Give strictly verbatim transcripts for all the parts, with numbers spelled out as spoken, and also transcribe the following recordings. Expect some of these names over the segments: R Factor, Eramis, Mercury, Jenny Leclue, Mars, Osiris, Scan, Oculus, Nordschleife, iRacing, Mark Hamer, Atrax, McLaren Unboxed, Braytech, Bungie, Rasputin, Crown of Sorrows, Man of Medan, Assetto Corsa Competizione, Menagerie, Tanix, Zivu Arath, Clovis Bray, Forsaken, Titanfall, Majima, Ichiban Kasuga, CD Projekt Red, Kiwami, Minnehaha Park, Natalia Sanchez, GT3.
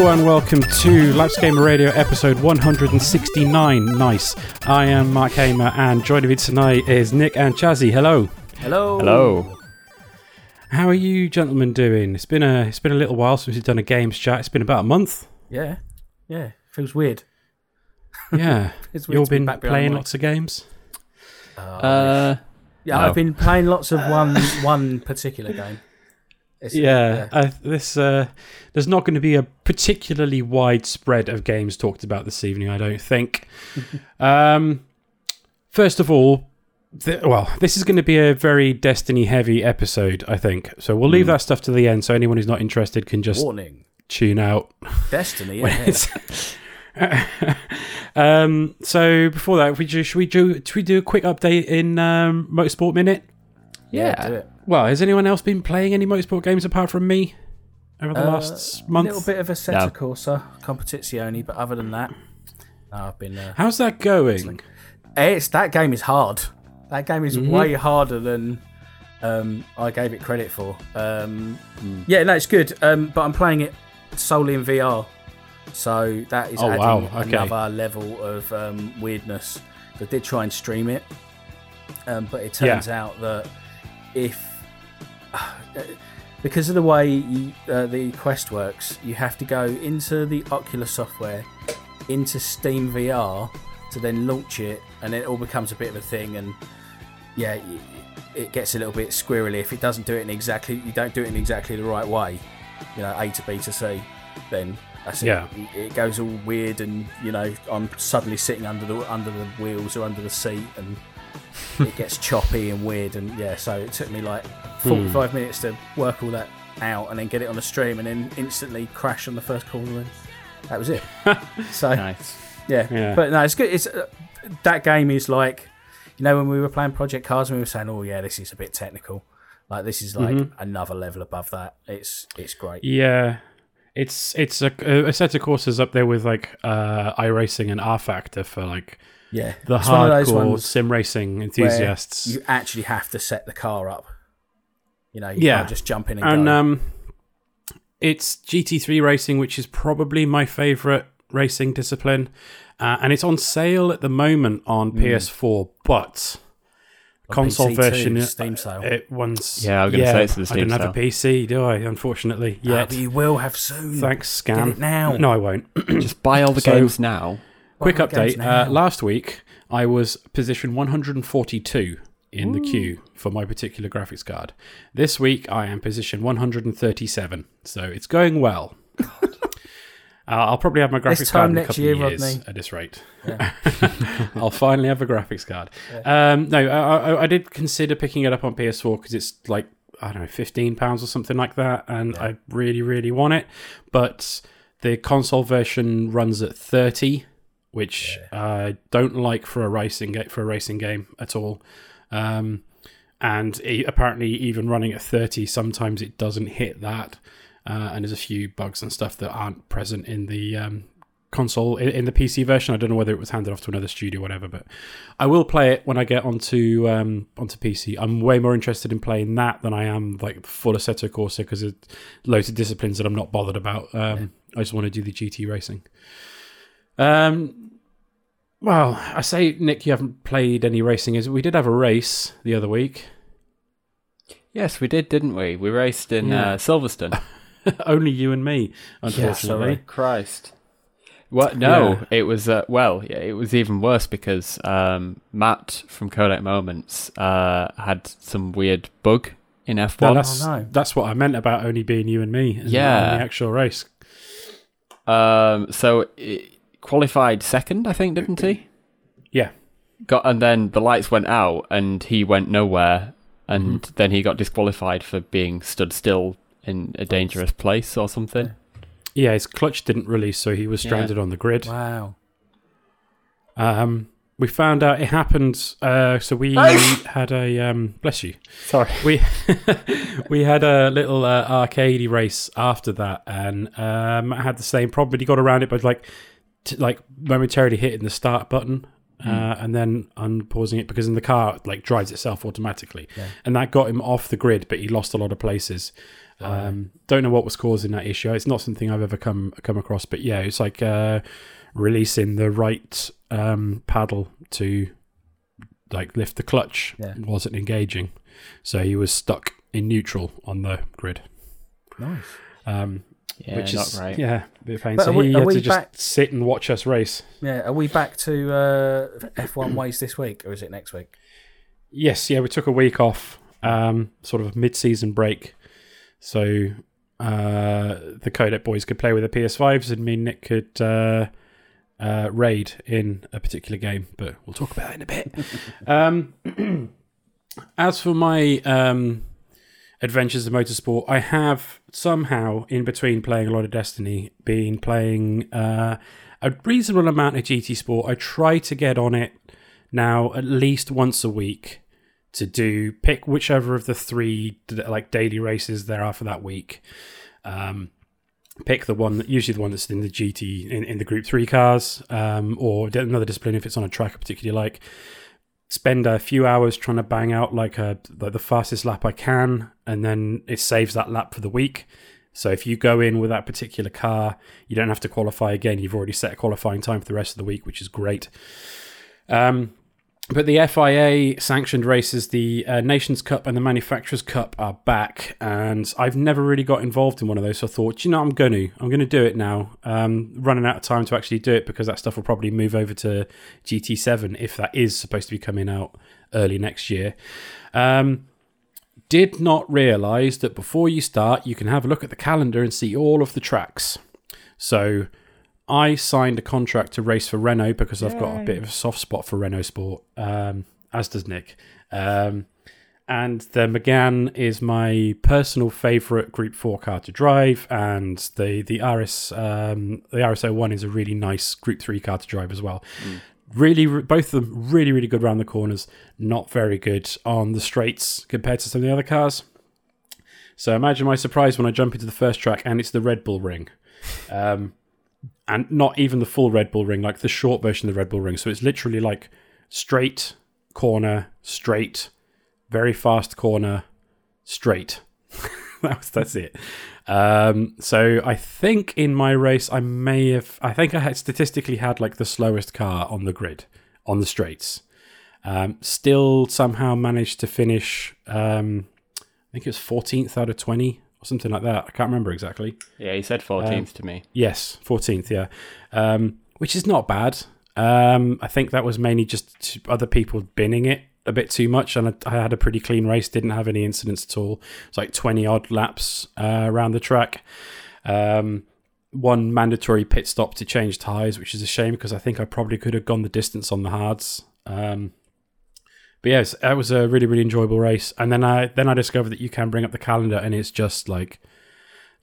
Hello and welcome to Laps Gamer Radio episode one sixty-nine. Nice. I am Mark Hamer and joining me tonight is Nick and Chazzy. Hello. Hello. Hello. How are you gentlemen doing? It's been a it's been a little while since we've done a games chat. It's been about a month. Yeah. Yeah. Feels weird. Yeah. It's weird. You've been be playing lots of games? Uh, uh Yeah, no. I've been playing lots of one one particular game. It's, yeah, yeah. I, this uh, there's not going to be a particularly wide spread of games talked about this evening, I don't think. um, first of all, th- well, this is going to be a very Destiny-heavy episode, I think. So we'll leave mm. that stuff to the end, so anyone who's not interested can just Warning. tune out. Destiny, yeah. um, so before that, we do, should we do should we do a quick update in um, Motorsport Minute? Yeah, yeah do it. Well, has anyone else been playing any motorsport games apart from me over the uh, last month? A little bit of Assetto no. Corsa, Competizione, but other than that, no, I've been. Uh, How's that going? It's that game is hard. That game is mm-hmm. way harder than um, I gave it credit for. Um, mm. Yeah, no, it's good, um, but I'm playing it solely in V R, so that is oh, adding wow. okay. another level of um, weirdness. I did try and stream it, um, but it turns yeah. out that if because of the way you, uh, the Quest works, you have to go into the Oculus software, into Steam V R, to then launch it, and it all becomes a bit of a thing. And yeah, it gets a little bit squirrely if it doesn't do it in exactly. You don't do it in exactly the right way, you know, A to B to C. Then that's it. Yeah. It goes all weird, and you know, I'm suddenly sitting under the under the wheels or under the seat, and it gets choppy and weird. And yeah, so it took me like forty-five mm. minutes to work all that out and then get it on the stream and then instantly crash on the first corner. That was it. So nice. yeah. yeah but no, it's good. It's uh, that game is like, you know, when we were playing Project Cars and we were saying, oh yeah, this is a bit technical, like this is like mm-hmm. another level above that. It's it's great. Yeah, it's it's a, a set of courses up there with like uh, iRacing and R Factor for like yeah the it's hardcore sim racing enthusiasts. You actually have to set the car up, you know. You yeah can't just jump in and, and go. um it's G T three racing, which is probably my favorite racing discipline, uh, and it's on sale at the moment on mm. P S four, but well, console P C version too, Steam sale. It once yeah I'm gonna yeah, say it's the Steam I don't sale. Have a P C, do I, unfortunately? Yeah, but you will have soon. Thanks, Scan. Get it now. No, I won't. Just buy all the so, games now. Quick update. Uh, last week, I was position one forty-two in Ooh. the queue for my particular graphics card. This week, I am position one thirty-seven. So it's going well. uh, I'll probably have my graphics this card in a couple year, of years Rodney. At this rate. Yeah. I'll finally have a graphics card. Yeah. Um, no, I, I, I did consider picking it up on P S four because it's like, I don't know, fifteen pounds or something like that. And yeah. I really, really want it. But the console version runs at thirty. Which I yeah. uh, don't like for a racing ga- for a racing game at all, um, and it, apparently even running at thirty, sometimes it doesn't hit that, uh, and there's a few bugs and stuff that aren't present in the um, console in, in the P C version. I don't know whether it was handed off to another studio, or whatever, but I will play it when I get onto um, onto P C. I'm way more interested in playing that than I am like full Assetto Corsa because there's loads of disciplines that I'm not bothered about. Um, yeah. I just want to do the G T racing. Um, well, I say, Nick, you haven't played any racing. Is we did have a race the other week. Yes, we did, didn't we? We raced in yeah. uh, Silverstone. Only you and me, unfortunately. Yes, Christ. What? No, yeah. it was uh, well. Yeah, it was even worse because um, Matt from Kodak Moments uh, had some weird bug in F one. No, that's, oh, no. that's what I meant about only being you and me. Yeah, in the actual race. Um. So. It, qualified second, I think, didn't he? Yeah. Got and then the lights went out and he went nowhere and mm-hmm. then he got disqualified for being stood still in a dangerous place or something. Yeah, his clutch didn't release, so he was stranded yeah. on the grid. Wow. Um, we found out it happened. Uh, so we had a um, bless you. Sorry. We we had a little uh, arcadey race after that, and um, I had the same problem. But he got around it, but like. like momentarily hitting the start button uh, mm. and then unpausing it because in the car it, like drives itself automatically yeah. and that got him off the grid, but he lost a lot of places Um, don't know what was causing that issue. It's not something I've ever come come across, but yeah, it's like uh, releasing the right um, paddle to like lift the clutch yeah. wasn't engaging, so he was stuck in neutral on the grid. Nice. Um, yeah, which is not right. Yeah, a bit of pain. So we, he had to back... just sit and watch us race. Yeah, are we back to uh, F one Waves this week, or is it next week? Yes, yeah, we took a week off, um, sort of mid-season break, so uh, the Kodak boys could play with their P S fives, and me and Nick could uh, uh, raid in a particular game, but we'll talk about it in a bit. um, as for my um, adventures in motorsport, I have somehow, in between playing a lot of Destiny, been playing uh, a reasonable amount of G T Sport. I try to get on it now at least once a week to do pick whichever of the three like daily races there are for that week. Um, pick the one that usually the one that's in the G T in, in the Group Three cars, um, or another discipline if it's on a track I particularly like. Spend a few hours trying to bang out like a like the fastest lap I can, and then it saves that lap for the week. So if you go in with that particular car, you don't have to qualify again. You've already set a qualifying time for the rest of the week, which is great. Um, but the F I A sanctioned races, the uh, Nations Cup and the Manufacturers Cup are back, and I've never really got involved in one of those. So I thought, you know, I'm going to, I'm going to do it now. Um, running out of time to actually do it because that stuff will probably move over to G T seven if that is supposed to be coming out early next year. Um, did not realise that before you start, you can have a look at the calendar and see all of the tracks. So I signed a contract to race for Renault because Yay. I've got a bit of a soft spot for Renault Sport, um, as does Nick. Um, and the Megane is my personal favourite Group Four car to drive, and the the R S um, the R S zero one is a really nice Group Three car to drive as well. Mm. Really, both of them really really good around the corners, not very good on the straights compared to some of the other cars. So imagine my surprise when I jump into the first track and it's the Red Bull Ring. Um, And not even the full Red Bull Ring, like the short version of the Red Bull Ring. So it's literally like straight, corner, straight, very fast corner, straight. that was, that's it. Um, so I think in my race, I may have... I think I had statistically had like the slowest car on the grid, on the straights. Um, still somehow managed to finish, um, I think it was fourteenth out of twenty. Or something like that. I can't remember exactly. Yeah, he said fourteenth um, to me. Yes, fourteenth, yeah. Um, which is not bad. Um, I think that was mainly just other people binning it a bit too much, and I, I had a pretty clean race, didn't have any incidents at all. It's like twenty-odd laps uh, around the track. Um, one mandatory pit stop to change tyres, which is a shame because I think I probably could have gone the distance on the hards. Um But yes, that was a really, really enjoyable race. And then I then I discovered that you can bring up the calendar and it's just like,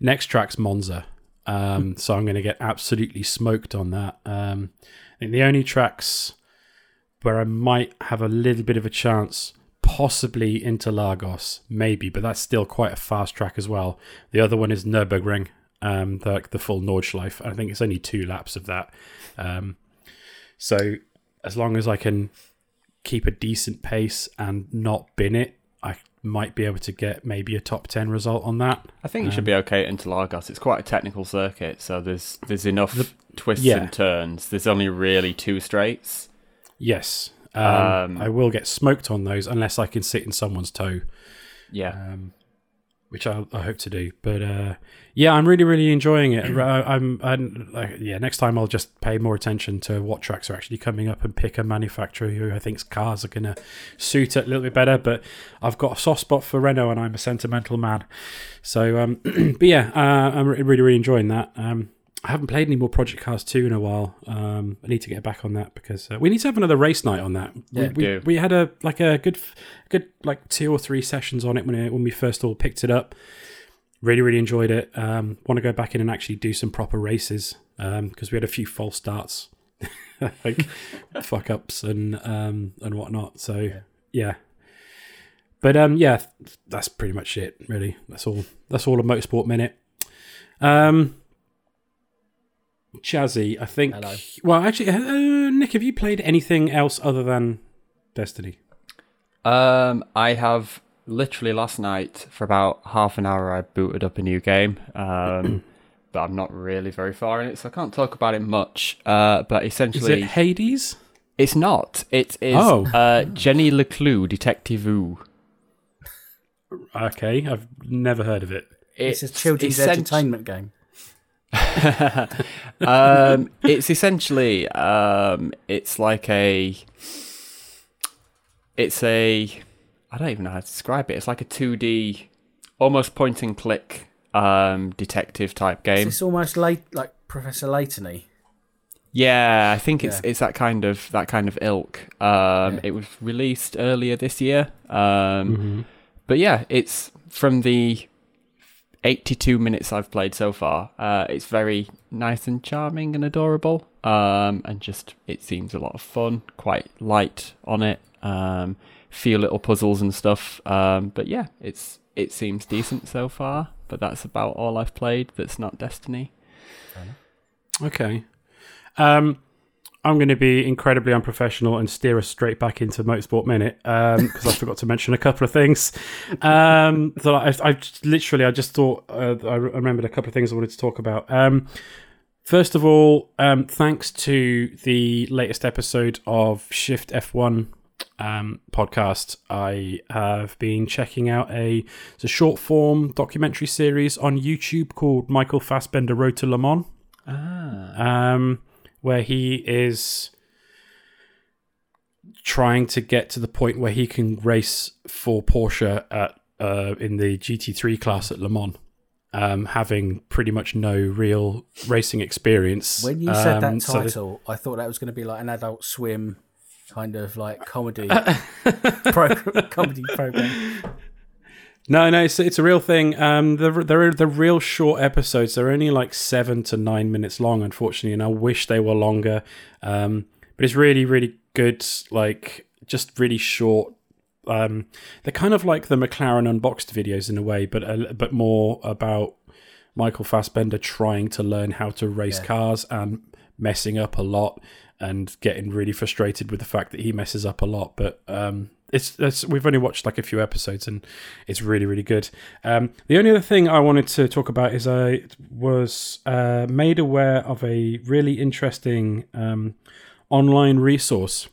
next track's Monza. Um, so I'm going to get absolutely smoked on that. Um, I think the only tracks where I might have a little bit of a chance, possibly Interlagos, maybe, but that's still quite a fast track as well. The other one is Nürburgring, um, the, the full Nordschleife. I think it's only two laps of that. Um, so as long as I can keep a decent pace and not bin it, I might be able to get maybe a top ten result on that. I think you um, should be okay at Interlagos. It's quite a technical circuit, so there's there's enough the, twists yeah. and turns. There's only really two straights. Yes. Um, um, I will get smoked on those unless I can sit in someone's toe. Yeah. Um, which I, I hope to do. But uh, yeah, I'm really, really enjoying it. I'm, I'm like, yeah, next time I'll just pay more attention to what tracks are actually coming up and pick a manufacturer who I think's cars are going to suit it a little bit better. But I've got a soft spot for Renault and I'm a sentimental man. So, um, but yeah, uh, I'm really, really enjoying that. Um, I haven't played any more Project Cars two in a while. Um, I need to get back on that because uh, we need to have another race night on that. Yeah, we, we, we had a like a good... good like two or three sessions on it when it, when we first all picked it up. Really, really enjoyed it. Um, want to go back in and actually do some proper races because um, we had a few false starts, like fuck ups and um, and whatnot. So yeah, yeah. but um, yeah, that's pretty much it. Really, that's all. That's all a Motorsport Minute. Um, Chazzy, I think. Hello. Well, actually, uh, Nick, have you played anything else other than Destiny? Um, I have literally last night for about half an hour I booted up a new game, um, but I'm not really very far in it, so I can't talk about it much. Uh, but essentially, is it Hades? It's not. It is oh. uh, Jenny Leclue, Detective Who. Okay, I've never heard of it. It's, it's a children's essent- entertainment game. um, it's essentially um, it's like a it's a I don't even know how to describe it. It's like a two D, almost point and click um, detective type game. It's almost late, like Professor Laytony. Yeah, I think it's yeah. it's that kind of that kind of ilk. Um, yeah. It was released earlier this year, um, mm-hmm. but yeah, it's from the eighty-two minutes I've played so far. Uh, it's very nice and charming and adorable, um, and just it seems a lot of fun. Quite light on it, um, few little puzzles and stuff. Um, but yeah, it's it seems decent so far. But that's about all I've played. That's not Destiny. Okay, um, I'm going to be incredibly unprofessional and steer us straight back into Motorsport Minute because um, I forgot to mention a couple of things. Um, so I, I just, literally, I just thought uh, I remembered a couple of things I wanted to talk about. Um, first of all, um, thanks to the latest episode of Shift F one um, podcast, I have been checking out a it's a short form documentary series on YouTube called Michael Fassbender Road to Le Mans. Ah. Um, where he is trying to get to the point where he can race for Porsche at uh, in the G T three class at Le Mans, um, having pretty much no real racing experience. When you um, said that title, so the- I thought that was going to be like an Adult Swim kind of like comedy program, comedy program. No, no, it's it's a real thing. Um, they're, they're, they're real short episodes. They're only like seven to nine minutes long, unfortunately, and I wish they were longer. Um, but it's really, really good, like, just really short. Um, they're kind of like the McLaren Unboxed videos in a way, but a bit more about Michael Fassbender trying to learn how to race yeah. cars and messing up a lot and getting really frustrated with the fact that he messes up a lot. But... Um, It's, it's we've only watched like a few episodes and it's really really good. Um, the only other thing I wanted to talk about is I was uh, made aware of a really interesting um, online resource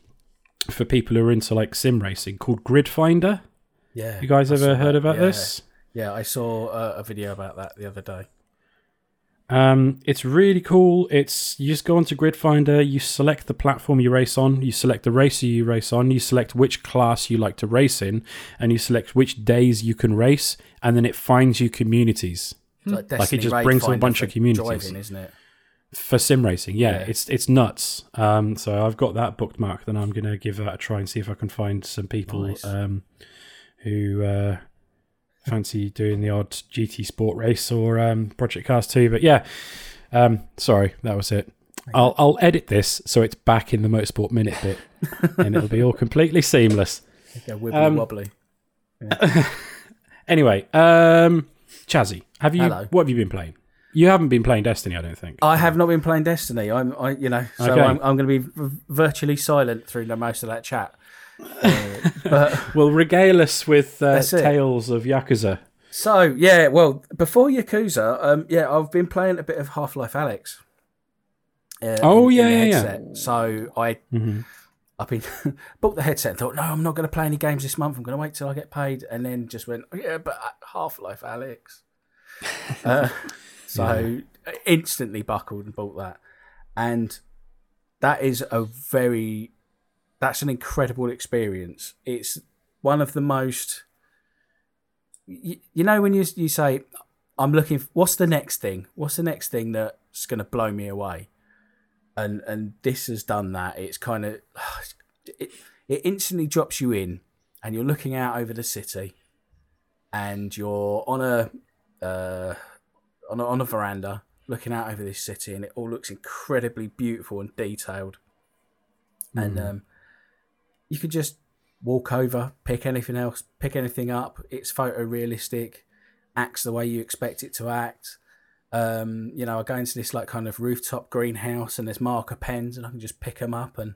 for people who are into like sim racing called Grid Finder. Yeah, you guys I ever heard that. about yeah. this? Yeah, I saw a, a video about that the other day. Um, it's really cool. It's you just go onto Grid Finder, you select the platform you race on, you select the racer you race on, you select which class you like to race in, and you select which days you can race, and then it finds you communities. It's like, like it just Raid brings Finder a bunch of communities, driving, isn't it? For sim racing, yeah, yeah, it's it's nuts. Um, so I've got that bookmarked, and I'm gonna give that a try and see if I can find some people nice. um, who. Uh, fancy doing the odd G T Sport race or um, Project Cars two, but yeah, um, sorry, that was it. I'll I'll edit this so it's back in the Motorsport Minute bit, and it'll be all completely seamless. Yeah, wibbly um, wobbly. Yeah. Anyway, um, Chazzy, have you? Hello. What have you been playing? You haven't been playing Destiny, I don't think. I have not been playing Destiny. I'm, I, you know, so okay. I'm, I'm going to be v- virtually silent through the most of that chat. Uh, but well, regale us with uh, tales of Yakuza. So yeah, well, before Yakuza, um, yeah, I've been playing a bit of Half-Life Alyx. Uh, oh in, yeah, in yeah, yeah. So I, mm-hmm. I've been bought the headset and thought, no, I'm not going to play any games this month. I'm going to wait till I get paid, and then just went, yeah, but Half-Life Alyx. uh, so yeah. Instantly buckled and bought that, and that is a very. That's an incredible experience. It's one of the most... You, you know when you you say, I'm looking... For, what's the next thing? What's the next thing that's going to blow me away? And and this has done that. It's kind of... It, it instantly drops you in and you're looking out over the city and you're on a, uh, on a, on a veranda looking out over this city and it all looks incredibly beautiful and detailed. Mm. And... um. You could just walk over, pick anything else, pick anything up. It's photorealistic, acts the way you expect it to act. Um, you know, I go into this like kind of rooftop greenhouse and there's marker pens and I can just pick them up and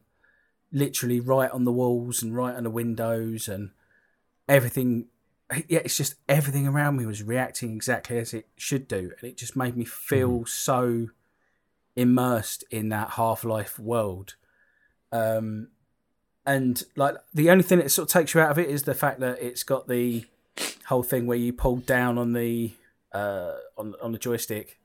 literally write on the walls and write on the windows and everything yeah, it's just everything around me was reacting exactly as it should do. And it just made me feel mm. so immersed in that Half-Life world. Um, and like the only thing that sort of takes you out of it is the fact that it's got the whole thing where you pull down on the uh, on on the joystick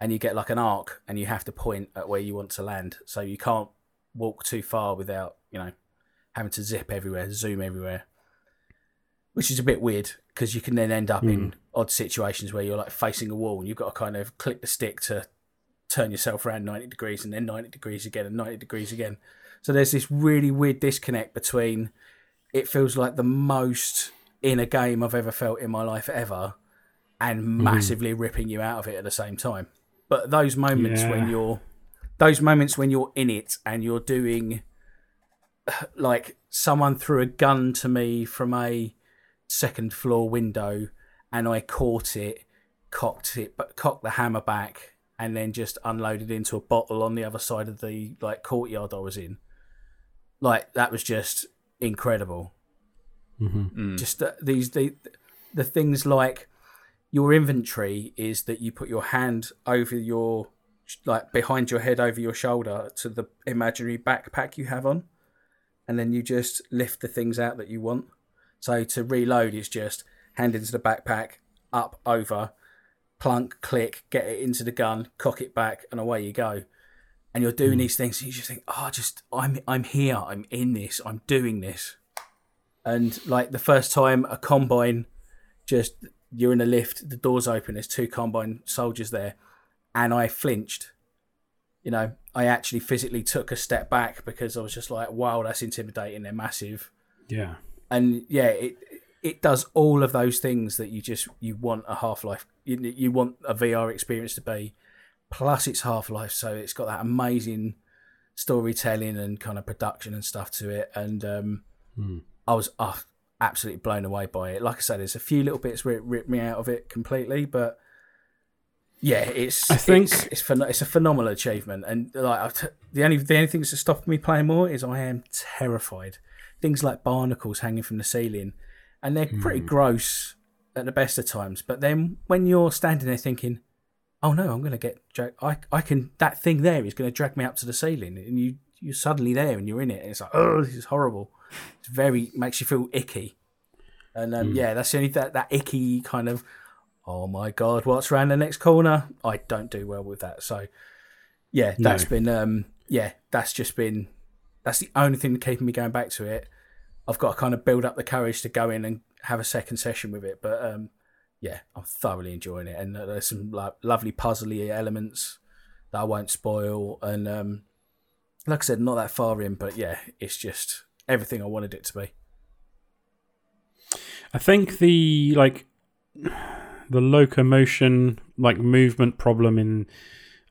and you get like an arc and you have to point at where you want to land. So you can't walk too far without, you know, having to zip everywhere, zoom everywhere, which is a bit weird because you can then end up mm. in odd situations where you're like facing a wall and you've got to kind of click the stick to turn yourself around ninety degrees and then ninety degrees again and ninety degrees again. So there's this really weird disconnect between it feels like the most in a game I've ever felt in my life ever and massively mm. ripping you out of it at the same time. But those moments yeah. when you're those moments when you're in it and you're doing like someone threw a gun to me from a second floor window and I caught it, cocked it, but cocked the hammer back and then just unloaded into a bottle on the other side of the like courtyard I was in. Like that was just incredible. Mm-hmm. Mm. Just uh, these the the things like your inventory is that you put your hand over your like behind your head over your shoulder to the imaginary backpack you have on, and then you just lift the things out that you want. So to reload is just hand into the backpack, up, over, plunk, click, get it into the gun, cock it back, and away you go. And you're doing mm. these things, and you just think, oh, just I'm I'm here, I'm in this, I'm doing this. And like the first time a Combine, just you're in a lift, the doors open, there's two Combine soldiers there, and I flinched. You know, I actually physically took a step back because I was just like, wow, that's intimidating, they're massive. Yeah. And yeah, it it does all of those things that you just you want a Half-Life, you, you want a V R experience to be. Plus, it's Half-Life, so it's got that amazing storytelling and kind of production and stuff to it. And um, mm. I was uh, absolutely blown away by it. Like I said, there's a few little bits where it ripped me out of it completely, but yeah, it's I think it's it's, phen- it's a phenomenal achievement. And like I've t- the only the only things that stopped me playing more is I am terrified. Things like barnacles hanging from the ceiling, and they're pretty mm. gross at the best of times. But then when you're standing there thinking, "Oh no, I'm going to get dragged. I I can that thing there is going to drag me up to the ceiling," and you you're suddenly there and you're in it, and it's like, "Oh, this is horrible." It's very makes you feel icky, and um, mm. yeah, that's the only that that icky kind of, "Oh my god, what's around the next corner?" I don't do well with that, so yeah, that's no. been um, yeah, that's just been. That's the only thing keeping me going back to it. I've got to kind of build up the courage to go in and have a second session with it. But um, yeah, I'm thoroughly enjoying it. And there's some like, lovely puzzly elements that I won't spoil. And um, like I said, not that far in, but yeah, it's just everything I wanted it to be. I think the like the locomotion, like movement problem in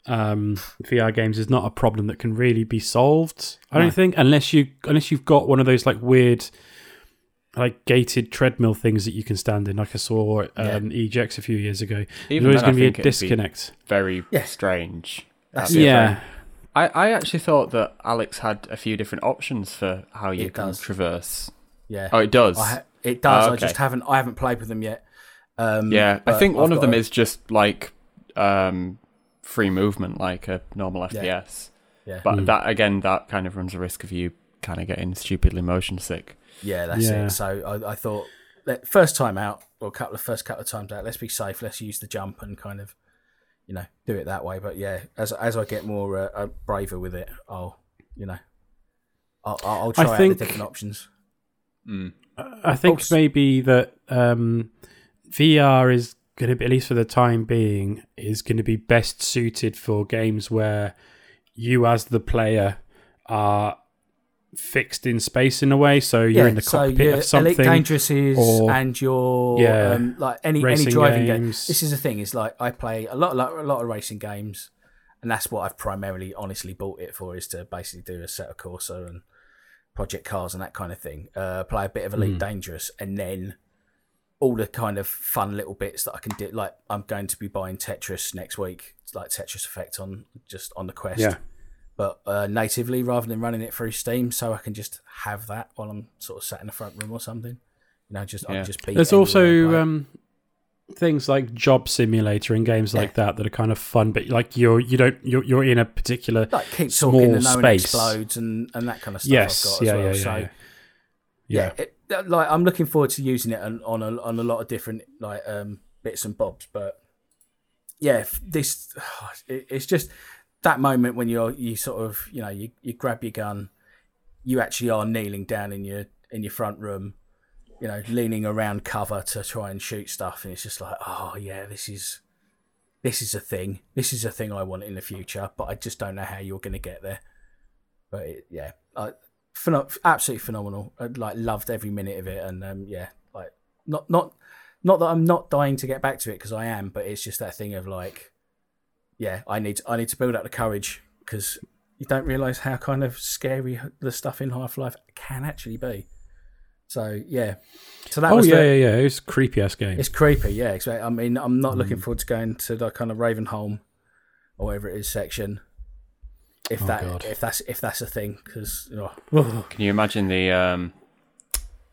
Um, V R games is not a problem that can really be solved. I don't no. think unless you unless you've got one of those like weird, like gated treadmill things that you can stand in. Like I saw at um, yeah. E J X a few years ago. Even There's always going to be a disconnect. Be very yeah. strange. That's yeah, I, I actually thought that Alyx had a few different options for how you it can does. traverse. Yeah. Oh, it does. Ha- it does. Oh, okay. I just haven't. I haven't played with them yet. Um, yeah, I think one I've of them a... is just like. Um, free movement like a normal F P S yeah. Yeah. but mm. that again that kind of runs a risk of you kind of getting stupidly motion sick. Yeah that's yeah. it so I, I thought first time out or a couple of first couple of times out, let's be safe, let's use the jump and kind of, you know, do it that way. But yeah, as as I get more uh, braver with it, I'll you know I'll, I'll try I think, out the different options. mm. I think Oops. maybe that um, V R is going to be, at least for the time being, is going to be best suited for games where you as the player are fixed in space in a way. So you're yeah, in the cockpit so of something. Elite Dangerous is, or, and you're yeah, um, like any any driving games. Game. This is the thing. Is like I play a lot, like, a lot of racing games, and that's what I've primarily, honestly, bought it for, is to basically do a set of Corsa and Project Cars and that kind of thing. Uh, play a bit of Elite mm. Dangerous, and then. All the kind of fun little bits that I can do, like I'm going to be buying Tetris next week, it's like Tetris Effect on just on the Quest, yeah. but uh, natively rather than running it through Steam, so I can just have that while I'm sort of sat in the front room or something. and I just, yeah. I just beat. There's also um, things like job simulator and games yeah. like that that are kind of fun, but like you're you don't you're you're in a particular like keep small talking and no space, one explodes and, and that kind of stuff. Yes, I've got yeah, as well. yeah, yeah, so, yeah. Yeah, yeah it, like I'm looking forward to using it on on a, on a lot of different like um, bits and bobs, but yeah, this it, it's just. That moment when you're you sort of you know you, you grab your gun, you actually are kneeling down in your in your front room, you know, leaning around cover to try and shoot stuff, and it's just like, oh yeah, this is this is a thing, this is a thing I want in the future, but I just don't know how you're going to get there. But it, yeah, I, phen- absolutely phenomenal. I like loved every minute of it, and um, yeah, like not not not that I'm not dying to get back to it because I am, but it's just that thing of like. Yeah, I need to, I need to build up the courage because you don't realise how kind of scary the stuff in Half-Life can actually be. So yeah, so that oh was yeah the, yeah yeah it's creepy ass game. It's creepy, yeah. I mean, I'm not mm. looking forward to going to the kind of Ravenholm or whatever it is section if oh, that God. if that's if that's a thing because oh. Can you imagine the um,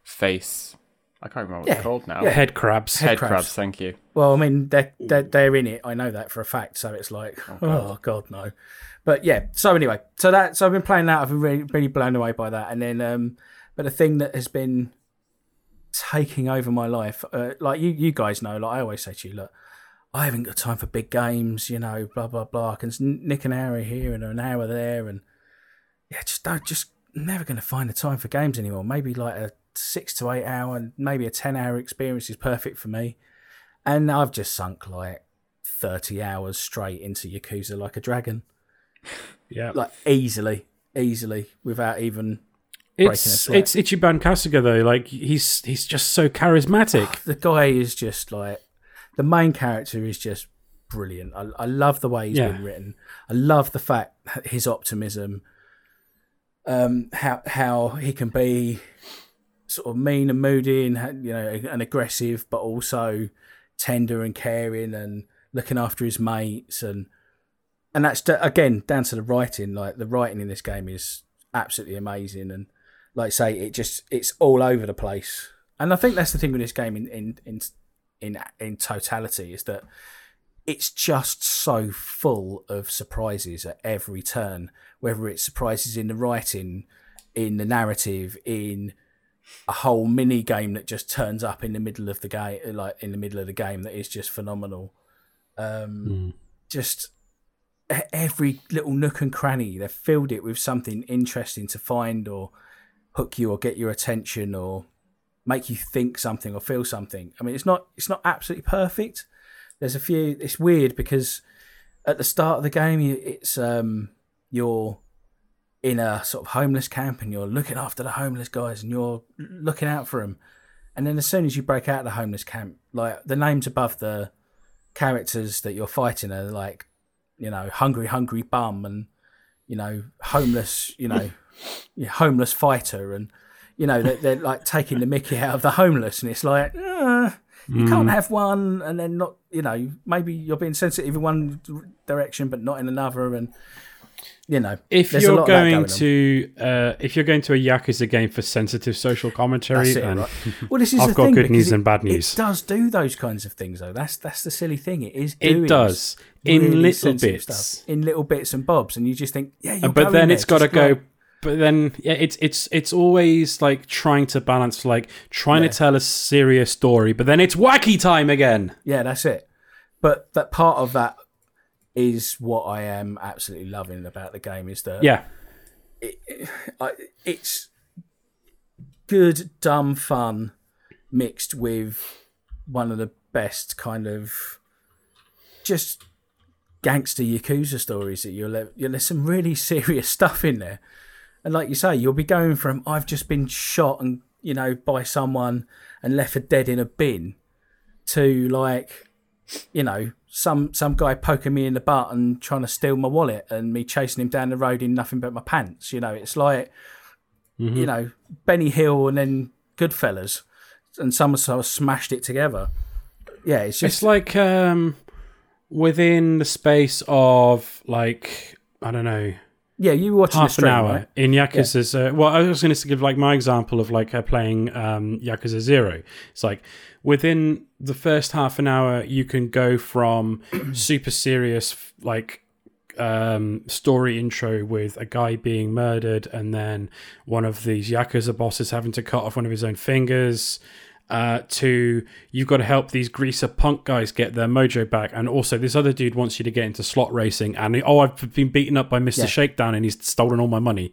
face? I can't remember what yeah. they're called now. Yeah. Head crabs. Head, Head crabs. crabs, thank you. Well, I mean, they're, they're, they're in it. I know that for a fact. So it's like, oh, God, oh, God no. But yeah, so anyway, so that so I've been playing that. I've been really, really blown away by that. And then, um, but the thing that has been taking over my life, uh, like you you guys know, like I always say to you, look, I haven't got time for big games, you know, blah, blah, blah. I can nick an hour here and an hour there. And yeah, just don't, just never going to find the time for games anymore. Maybe like a, six to eight hour, maybe a ten hour experience is perfect for me. And I've just sunk like thirty hours straight into Yakuza Like a Dragon. Yeah. Like easily, easily, without even breaking a sweat. It's Ichiban Kasuga though, like he's he's just so charismatic. Oh, the guy is just like the main character is just brilliant. I, I love the way he's yeah. been written. I love the fact his optimism, um how how he can be sort of mean and moody and, you know, and aggressive, but also tender and caring and looking after his mates. And and that's, again, down to the writing. Like, the writing in this game is absolutely amazing. And like I say, it just, it's all over the place. And I think that's the thing with this game in in in in, in totality is that it's just so full of surprises at every turn, whether it's surprises in the writing, in the narrative, in... a whole mini game that just turns up in the middle of the game, like in the middle of the game, that is just phenomenal. Um, mm. Just every little nook and cranny, they've filled it with something interesting to find or hook you or get your attention or make you think something or feel something. I mean, it's not it's not absolutely perfect. There's a few. It's weird because at the start of the game, it's um, your in a sort of homeless camp and you're looking after the homeless guys and you're looking out for them. And then as soon as you break out of the homeless camp, like the names above the characters that you're fighting are like, you know, hungry, hungry bum and, you know, homeless, you know, homeless fighter. And, you know, they're, they're like taking the mickey out of the homeless and it's like, uh, you mm. can't have one and then not, you know, maybe you're being sensitive in one direction, but not in another. And, you know, if you're going, going to uh, if you're going to a Yakuza game for sensitive social commentary, it, and right. well, this is I've the got thing, good news it, and bad news. It does do those kinds of things, though. That's that's the silly thing. It is. Doing it does in really little bits, stuff, in little bits and bobs, and you just think, yeah, you're but then there, it's got to go. go. But then, yeah, it's it's it's always like trying to balance, like trying yeah. to tell a serious story, but then it's wacky time again. Yeah, that's it. But that part of that. Is what I am absolutely loving about the game is that yeah, it, it, I, it's good, dumb fun mixed with one of the best kind of just gangster Yakuza stories that you'll let, you'll there's some really serious stuff in there, and like you say, you'll be going from I've just been shot and you know by someone and left for dead in a bin to like you know. Some some guy poking me in the butt and trying to steal my wallet and me chasing him down the road in nothing but my pants. You know, it's like, mm-hmm. you know, Benny Hill and then Goodfellas and someone sort of smashed it together. Yeah, it's just... It's like um, within the space of, like, I don't know, Yeah, you were watching half the stream, an hour right? in Yakuza's. Yeah. Uh, well, I was going to give like my example of like uh, playing um, Yakuza zero. It's like within the first half an hour, you can go from super serious like um, story intro with a guy being murdered, and then one of these Yakuza bosses having to cut off one of his own fingers. Uh, to you've got to help these greaser punk guys get their mojo back, and also this other dude wants you to get into slot racing, and oh, I've been beaten up by Mister Yeah. Shakedown, and he's stolen all my money.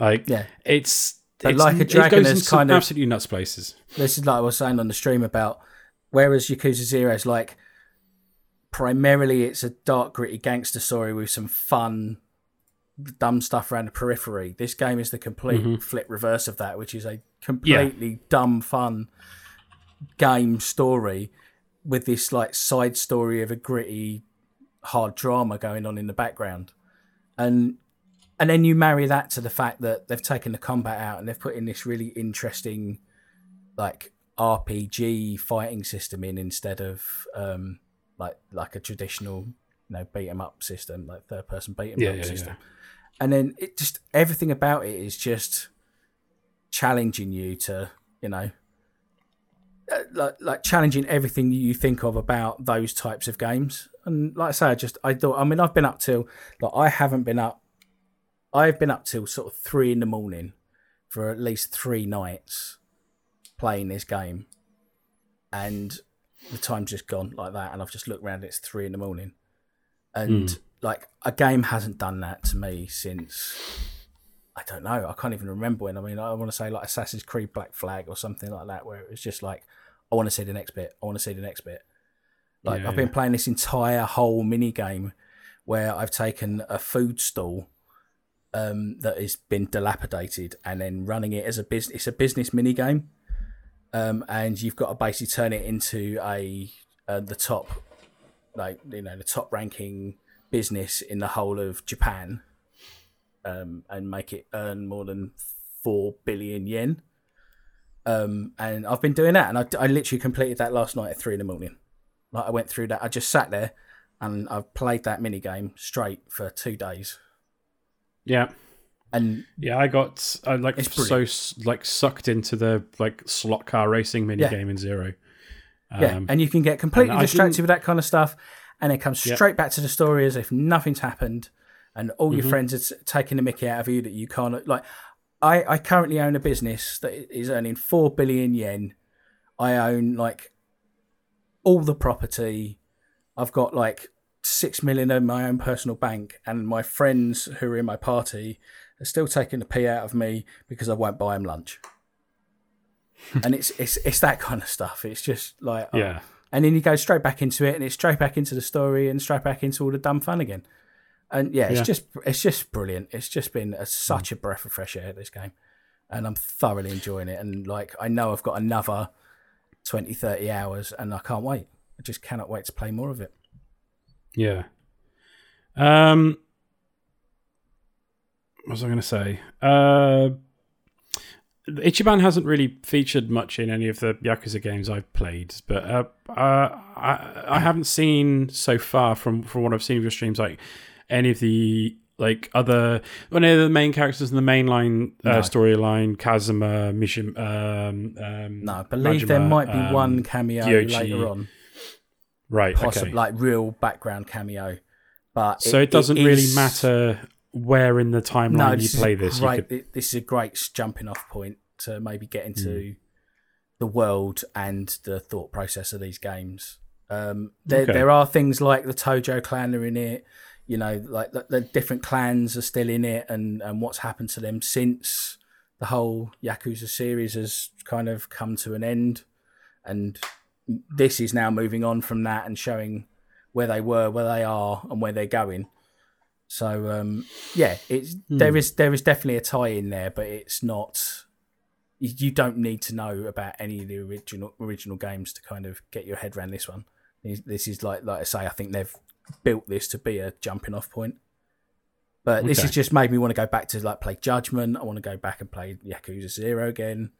Like, yeah, it's, but it's like a dragon. It goes into kind of absolutely nuts places. This is like I was saying on the stream about, whereas Yakuza Zero is like primarily it's a dark, gritty gangster story with some fun, dumb stuff around the periphery. This game is the complete mm-hmm. flip reverse of that, which is a completely yeah. dumb, fun game story with this like side story of a gritty, hard drama going on in the background. And and then you marry that to the fact that they've taken the combat out and they've put in this really interesting like R P G fighting system in instead of um, like like a traditional, you know, beat 'em up system, like third person beat 'em yeah, up yeah, system. Yeah. And then it just everything about it is just challenging you to, you know, like like challenging everything you think of about those types of games. And like I say, I just I thought I mean I've been up till like I haven't been up. I've been up till sort of three in the morning for at least three nights playing this game, and the time's just gone like that. And I've just looked around; it's three in the morning, and mm. like a game hasn't done that to me since. I don't know. I can't even remember when. I mean, I want to say like Assassin's Creed Black Flag or something like that, where it was just like, I want to see the next bit. I want to see the next bit. Like yeah, I've been yeah. playing this entire whole mini game where I've taken a food stall um, that has been dilapidated and then running it as a business. It's a business mini game, um, and you've got to basically turn it into a uh, the top, like you know, the top ranking business in the whole of Japan. Um, and make it earn more than four billion yen. Um, and I've been doing that. And I, I literally completed that last night at three in the morning. Like I went through that. I just sat there and I've played that mini game straight for two days. Yeah. And yeah, I got I like so like sucked into the like slot car racing mini yeah. game in Zero. Um, yeah, and you can get completely distracted with that kind of stuff. And it comes straight yeah. back to the story as if nothing's happened. And all your mm-hmm. friends are taking the mickey out of you that you can't... Like, I, I currently own a business that is earning four billion yen. I own, like, all the property. I've got, like, six million in my own personal bank. And my friends who are in my party are still taking the pee out of me because I won't buy them lunch. And it's, it's it's that kind of stuff. It's just, like... Yeah. Oh. And then you go straight back into it, and it's straight back into the story and straight back into all the dumb fun again. And yeah, it's yeah. just it's just brilliant. It's just been a, such a breath of fresh air, this game. And I'm thoroughly enjoying it. And like, I know I've got another twenty, thirty hours and I can't wait. I just cannot wait to play more of it. Yeah. Um, what was I going to say? Uh, Ichiban hasn't really featured much in any of the Yakuza games I've played, but uh, uh, I, I haven't seen so far from, from what I've seen of your streams, like, any of the like other one of the main characters in the mainline uh, no. storyline, Kazuma, Mishima. Um, um, no, I believe Majima, there might be um, one cameo Gyochi. Later on, right? Possibly, okay. Like real background cameo, but so it, it doesn't it really is... matter where in the timeline no, you play this. Right, could... this is a great jumping off point to maybe get into mm. the world and the thought process of these games. Um, there okay. there are things like the Tojo clan are in it. You know, like the, the different clans are still in it, and, and what's happened to them since the whole Yakuza series has kind of come to an end. And this is now moving on from that and showing where they were, where they are, and where they're going. So, um, yeah, it's hmm. there is there is definitely a tie in there, but it's not. You don't need to know about any of the original original games to kind of get your head around this one. This is like like I say, I think they've built this to be a jumping off point, but okay. this has just made me want to go back to like play Judgment. I want to go back and play Yakuza Zero again.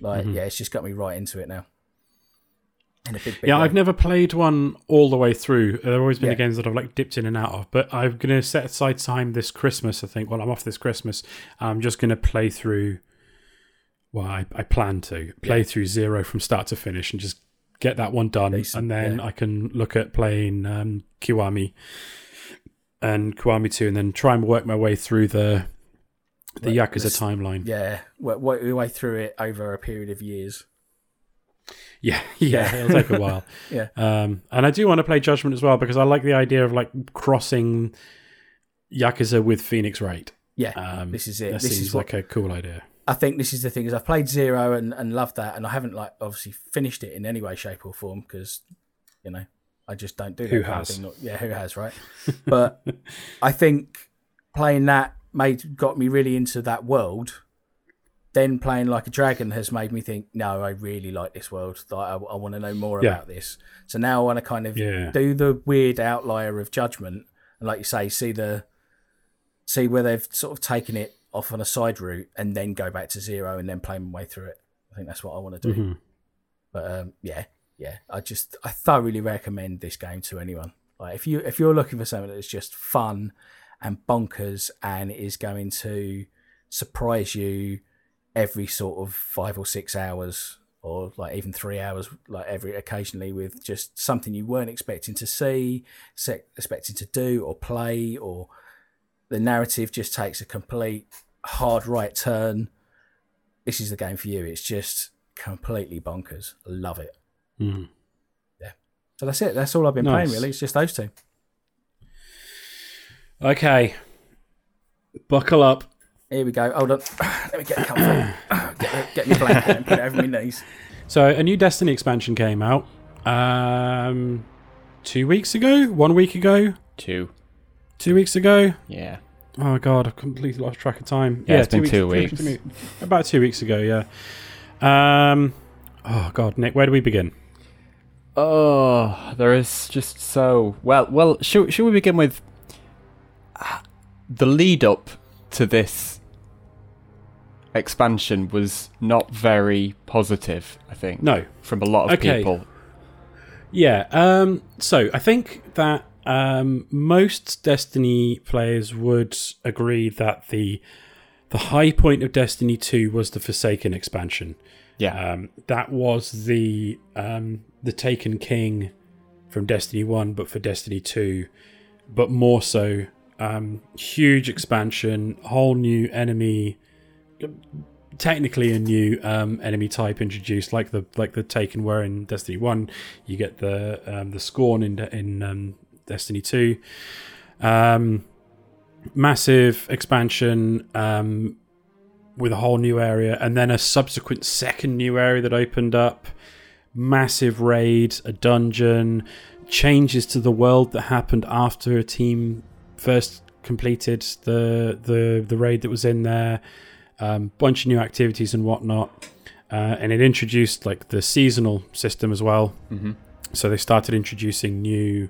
Like mm-hmm. yeah, it's just got me right into it now. And a big, big yeah, way. I've never played one all the way through. There have always been yeah. the games that I've like dipped in and out of. But I'm going to set aside time this Christmas, I think. Well, I'm off this Christmas. I'm just going to play through... Well, I, I plan to play yeah. through Zero from start to finish and just get that one done. Decent. And then yeah. I can look at playing um, Kiwami and Kiwami two and then try and work my way through the the like, Yakuza this, timeline. Yeah, work, work your way through it over a period of years. Yeah, yeah, yeah. It'll take a while. yeah, um, and I do want to play Judgment as well because I like the idea of like crossing Yakuza with Phoenix Wright. Yeah, um, this is it. That this seems is what, like a cool idea. I think this is the thing is I've played Zero and, and loved that, and I haven't like obviously finished it in any way, shape, or form because you know I just don't do that. Who has? Kind of thing. Yeah, who has, right? But I think playing that made got me really into that world. Then playing Like a Dragon has made me think, no, I really like this world. Like, I, I want to know more yeah. about this. So now I want to kind of yeah. do the weird outlier of Judgment, and like you say, see the see where they've sort of taken it off on a side route, and then go back to Zero, and then play my way through it. I think that's what I want to do. Mm-hmm. But um, yeah, yeah, I just I thoroughly recommend this game to anyone. Like if you if you're looking for something that's just fun and bonkers and is going to surprise you every sort of five or six hours or like even three hours, like every occasionally with just something you weren't expecting to see, expecting to do or play, or the narrative just takes a complete hard right turn. This is the game for you. It's just completely bonkers. Love it. Mm. Yeah. So that's it. That's all I've been nice. playing really. It's just those two. Okay. Buckle up. Here we go. Hold on. Let me get a comfort. get, get me blanket and put it over my knees. So a new Destiny expansion came out um, two weeks ago? One week ago? Two. Two weeks ago? Yeah. Oh, God. I've completely lost track of time. Yeah, yeah it's two been weeks, two weeks. Two weeks about two weeks ago, yeah. Um, oh, God. Nick, where do we begin? Oh, there is just so... Well, well. should, should we begin with the lead-up to this... expansion was not very positive, I think. No. From a lot of okay. people. Yeah. Um, so I think that um, most Destiny players would agree that the the high point of Destiny two was the Forsaken expansion. Yeah. Um, that was the um, the Taken King from Destiny one, but for Destiny two, but more so. Um, huge expansion, whole new enemy. Technically a new um, enemy type introduced, like the like the Taken were in Destiny One. You get the um, the Scorn in in um, Destiny Two. Um, massive expansion um, with a whole new area, and then a subsequent second new area that opened up. Massive raid, a dungeon, changes to the world that happened after a team first completed the the the raid that was in there. Um, bunch of new activities and whatnot, uh, and it introduced like the seasonal system as well. Mm-hmm. So they started introducing new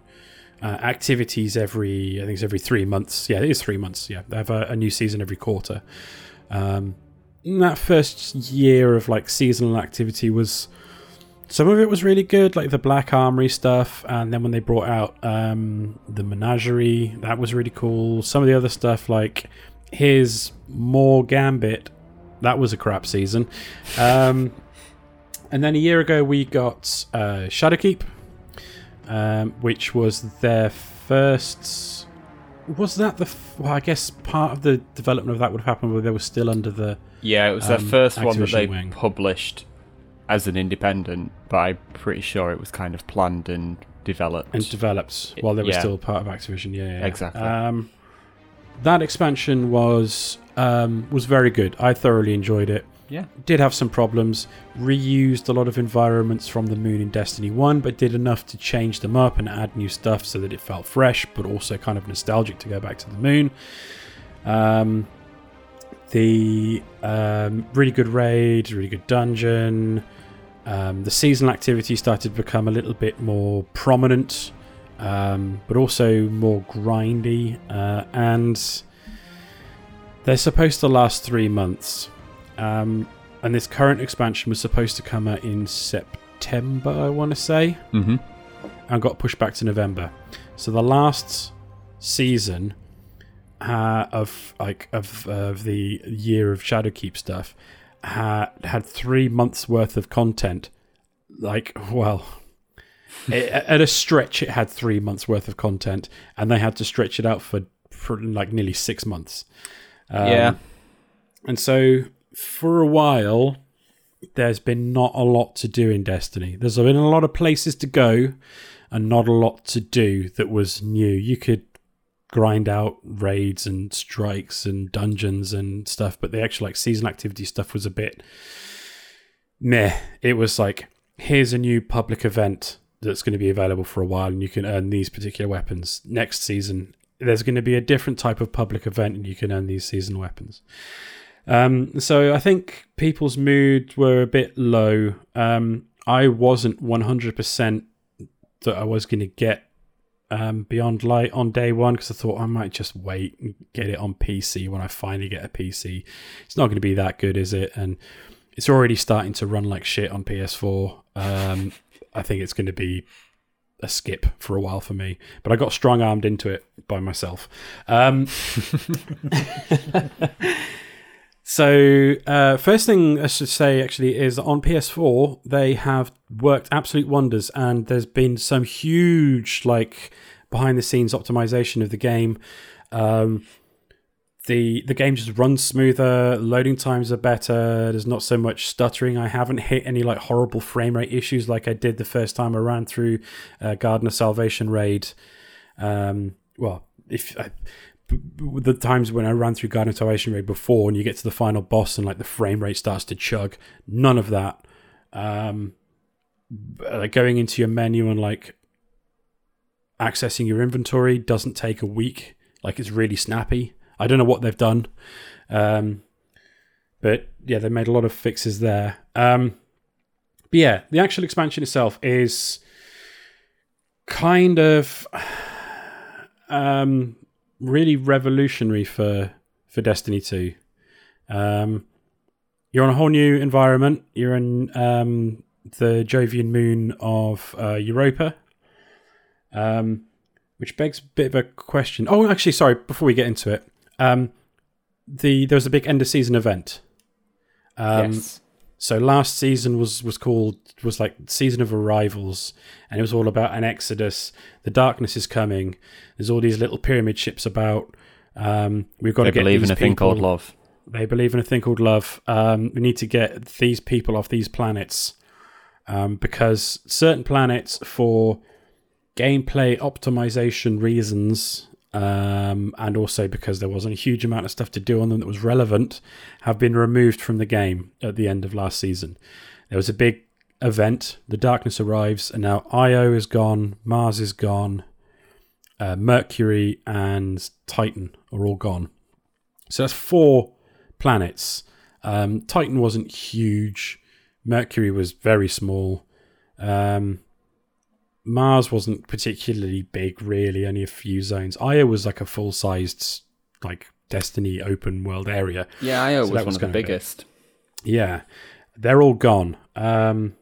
uh, activities every, I think it's every three months. Yeah, it is three months. Yeah, they have a, a new season every quarter. Um, and that first year of like seasonal activity was, some of it was really good, like the Black Armory stuff, and then when they brought out um, the Menagerie, that was really cool. Some of the other stuff like. Here's more Gambit. That was a crap season. Um, and then a year ago, we got uh, Shadowkeep, um, which was their first... Was that the... F- well, I guess part of the development of that would have happened where they were still under the... Yeah, it was um, their first Activision one that they wing. published as an independent, but I'm pretty sure it was kind of planned and developed. And developed while they were yeah. still part of Activision, yeah. yeah. Exactly. Um, that expansion was um, was very good. I thoroughly enjoyed it. Yeah. Did have some problems. Reused a lot of environments from the moon in Destiny one, but did enough to change them up and add new stuff so that it felt fresh, but also kind of nostalgic to go back to the moon. Um, the um, really good raid, really good dungeon. Um, the seasonal activity started to become a little bit more prominent. Um, but also more grindy, uh, and they're supposed to last three months. Um, and this current expansion was supposed to come out in September. September, I want to say, mm-hmm. and got pushed back to November. So the last season uh, of like of, uh, of the year of Shadowkeep stuff had had three months worth of content. Like, well, it, at a stretch, it had three months worth of content, and they had to stretch it out for, for like nearly six months. Um, yeah, and so for a while, there's been not a lot to do in Destiny. There's been a lot of places to go and not a lot to do that was new. You could grind out raids and strikes and dungeons and stuff, but the actual like season activity stuff was a bit meh. It was like, here's a new public event that's going to be available for a while and you can earn these particular weapons. Next season, there's going to be a different type of public event and you can earn these season weapons. Um, so I think people's mood were a bit low. Um, I wasn't one hundred percent that I was going to get um, Beyond Light on day one because I thought I might just wait and get it on P C when I finally get a P C. It's not going to be that good, is it? And it's already starting to run like shit on P S four. Um, I think it's going to be a skip for a while for me, but I got strong-armed into it by myself. Um, so uh, first thing I should say actually is that on P S four, they have worked absolute wonders, and there's been some huge like behind-the-scenes optimization of the game. Um, The the game just runs smoother, loading times are better, there's not so much stuttering. I haven't hit any like horrible frame rate issues like I did the first time I ran through uh, Garden of Salvation raid. Um, well, if I, the times when I ran through Garden of Salvation raid before and you get to the final boss and like the frame rate starts to chug, none of that. Um, like going into your menu and like accessing your inventory doesn't take a week. Like it's really snappy. I don't know what they've done, um, but yeah, they made a lot of fixes there. Um, but yeah, the actual expansion itself is kind of um, really revolutionary for for Destiny two. Um, you're on a whole new environment. You're in um, the Jovian moon of uh, Europa. Um, which begs a bit of a question. Oh, actually, sorry, before we get into it. Um, the there was a big end of season event. Um, yes. So last season was was called was like season of arrivals, and it was all about an exodus. The darkness is coming. There's all these little pyramid ships about. Um, we've got they to get. They believe in a people. thing called love. They believe in a thing called love. Um, we need to get these people off these planets, um, because certain planets, for gameplay optimization reasons. Um, and also because there wasn't a huge amount of stuff to do on them that was relevant, have been removed from the game at the end of last season. There was a big event, the darkness arrives, and now Io is gone, Mars is gone, uh, Mercury and Titan are all gone. So that's four planets. Um, Titan wasn't huge, Mercury was very small, um... Mars wasn't particularly big, really, only a few zones. Io was like a full-sized, like, Destiny open-world area. Yeah, Io so was, was one of the biggest. Big. Yeah. They're all gone. Um,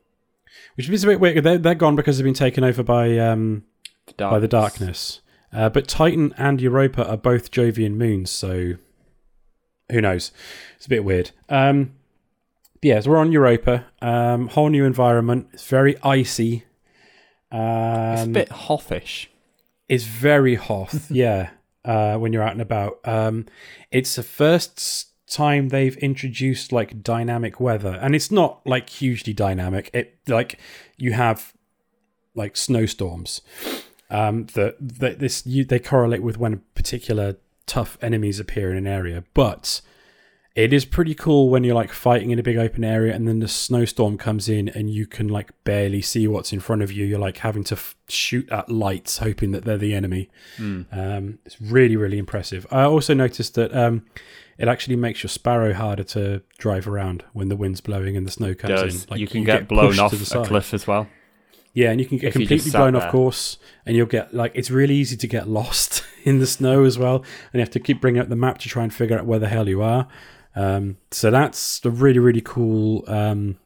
which is a bit weird. They're, they're gone because they've been taken over by, um, the, darkness. by the darkness. Uh, but Titan and Europa are both Jovian moons, so who knows? It's a bit weird. Um, yeah, so we're on Europa. Um, whole new environment. It's very icy. Um, it's a bit hoffish. It's very hoth, yeah. Uh, when you're out and about, um, it's the first time they've introduced like dynamic weather, and it's not like hugely dynamic. It like you have like snowstorms um, that that this you, they correlate with when particular tough enemies appear in an area, but. It is pretty cool when you're like fighting in a big open area and then the snowstorm comes in and you can like barely see what's in front of you. You're like having to f- shoot at lights hoping that they're the enemy. Mm. Um, it's really, really impressive. I also noticed that um, it actually makes your Sparrow harder to drive around when the wind's blowing and the snow comes Does. in. Like, you can you get, get blown off a cliff as well. Yeah, and you can get if completely blown there. off course, and you'll get like it's really easy to get lost in the snow as well, and you have to keep bringing up the map to try and figure out where the hell you are. Um, so that's a really, really cool um,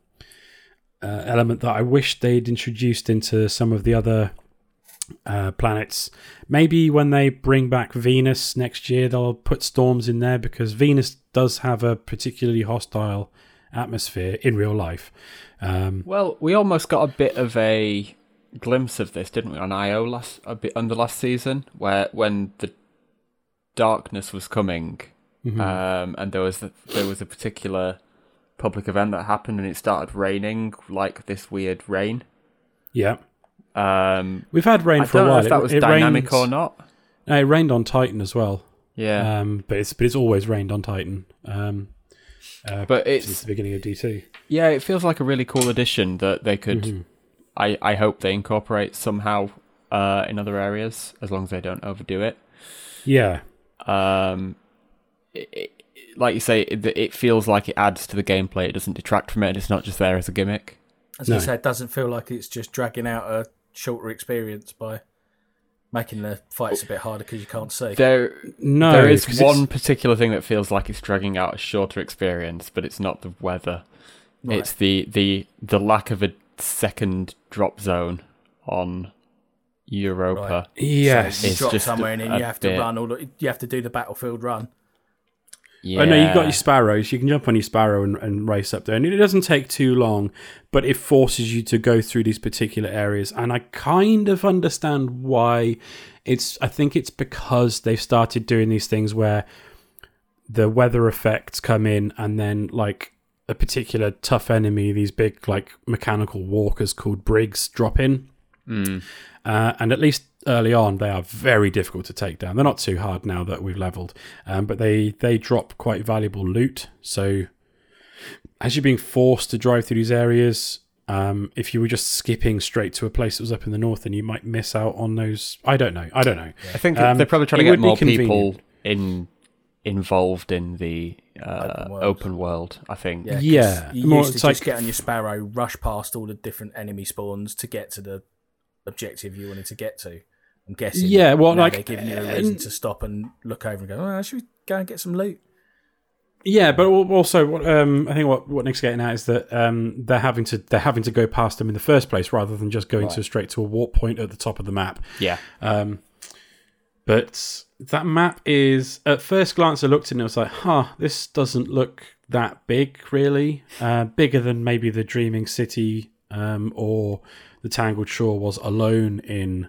uh, element that I wish they'd introduced into some of the other uh, planets. Maybe when they bring back Venus next year, they'll put storms in there, because Venus does have a particularly hostile atmosphere in real life. Um, well, we almost got a bit of a glimpse of this, didn't we, on Io last a bit under last season, where when the darkness was coming, mm-hmm. um, and there was the, there was a particular public event that happened, and it started raining, like this weird rain. Yeah, um, we've had rain I for a while. I don't know if that was it, dynamic it rained, or not. No, it rained on Titan as well. Yeah, um, but it's but it's always rained on Titan. Um, uh, but it's since the beginning of D T. Yeah, it feels like a really cool addition that they could. Mm-hmm. I, I hope they incorporate somehow uh, in other areas, as long as they don't overdo it. Yeah. Um, it, it, like you say, it, it feels like it adds to the gameplay. It doesn't detract from it. It's not just there as a gimmick. As no. I say, it doesn't feel like it's just dragging out a shorter experience by making the fights a bit harder because you can't see. There, no, there is one it's... particular thing that feels like it's dragging out a shorter experience, but it's not the weather. Right. It's the, the, the lack of a second drop zone on Europa. Right. Yes, so you drop somewhere and then you have to bit. run, all the, you have to do the battlefield run. Yeah. Oh no, you got your sparrows. You can jump on your sparrow and, and race up there, and it doesn't take too long. But it forces you to go through these particular areas, and I kind of understand why. It's I think it's because they've started doing these things where the weather effects come in, and then like a particular tough enemy, these big like mechanical walkers called brigs, drop in. Mm. Uh, and at least early on, they are very difficult to take down. They're not too hard now that we've leveled, um, but they, they drop quite valuable loot. So as you're being forced to drive through these areas, um, if you were just skipping straight to a place that was up in the north, then you might miss out on those. I don't know. I don't know. I think um, they're probably trying to get more people in involved in the Uh, open world. open world, I think. Yeah, yeah. You More, used to just like, get on your sparrow, rush past all the different enemy spawns to get to the objective you wanted to get to. I'm guessing. Yeah, well, like they're giving you a reason uh, to stop and look over and go, "Oh, should we go and get some loot?" Yeah, but also, what, um, I think what, what Nick's getting at is that um, they're having to they're having to go past them in the first place rather than just going right. to straight to a warp point at the top of the map. Yeah. Um, but that map is, at first glance, I looked at it and I was like, huh, this doesn't look that big, really. Uh, bigger than maybe the Dreaming City um, or the Tangled Shore was alone in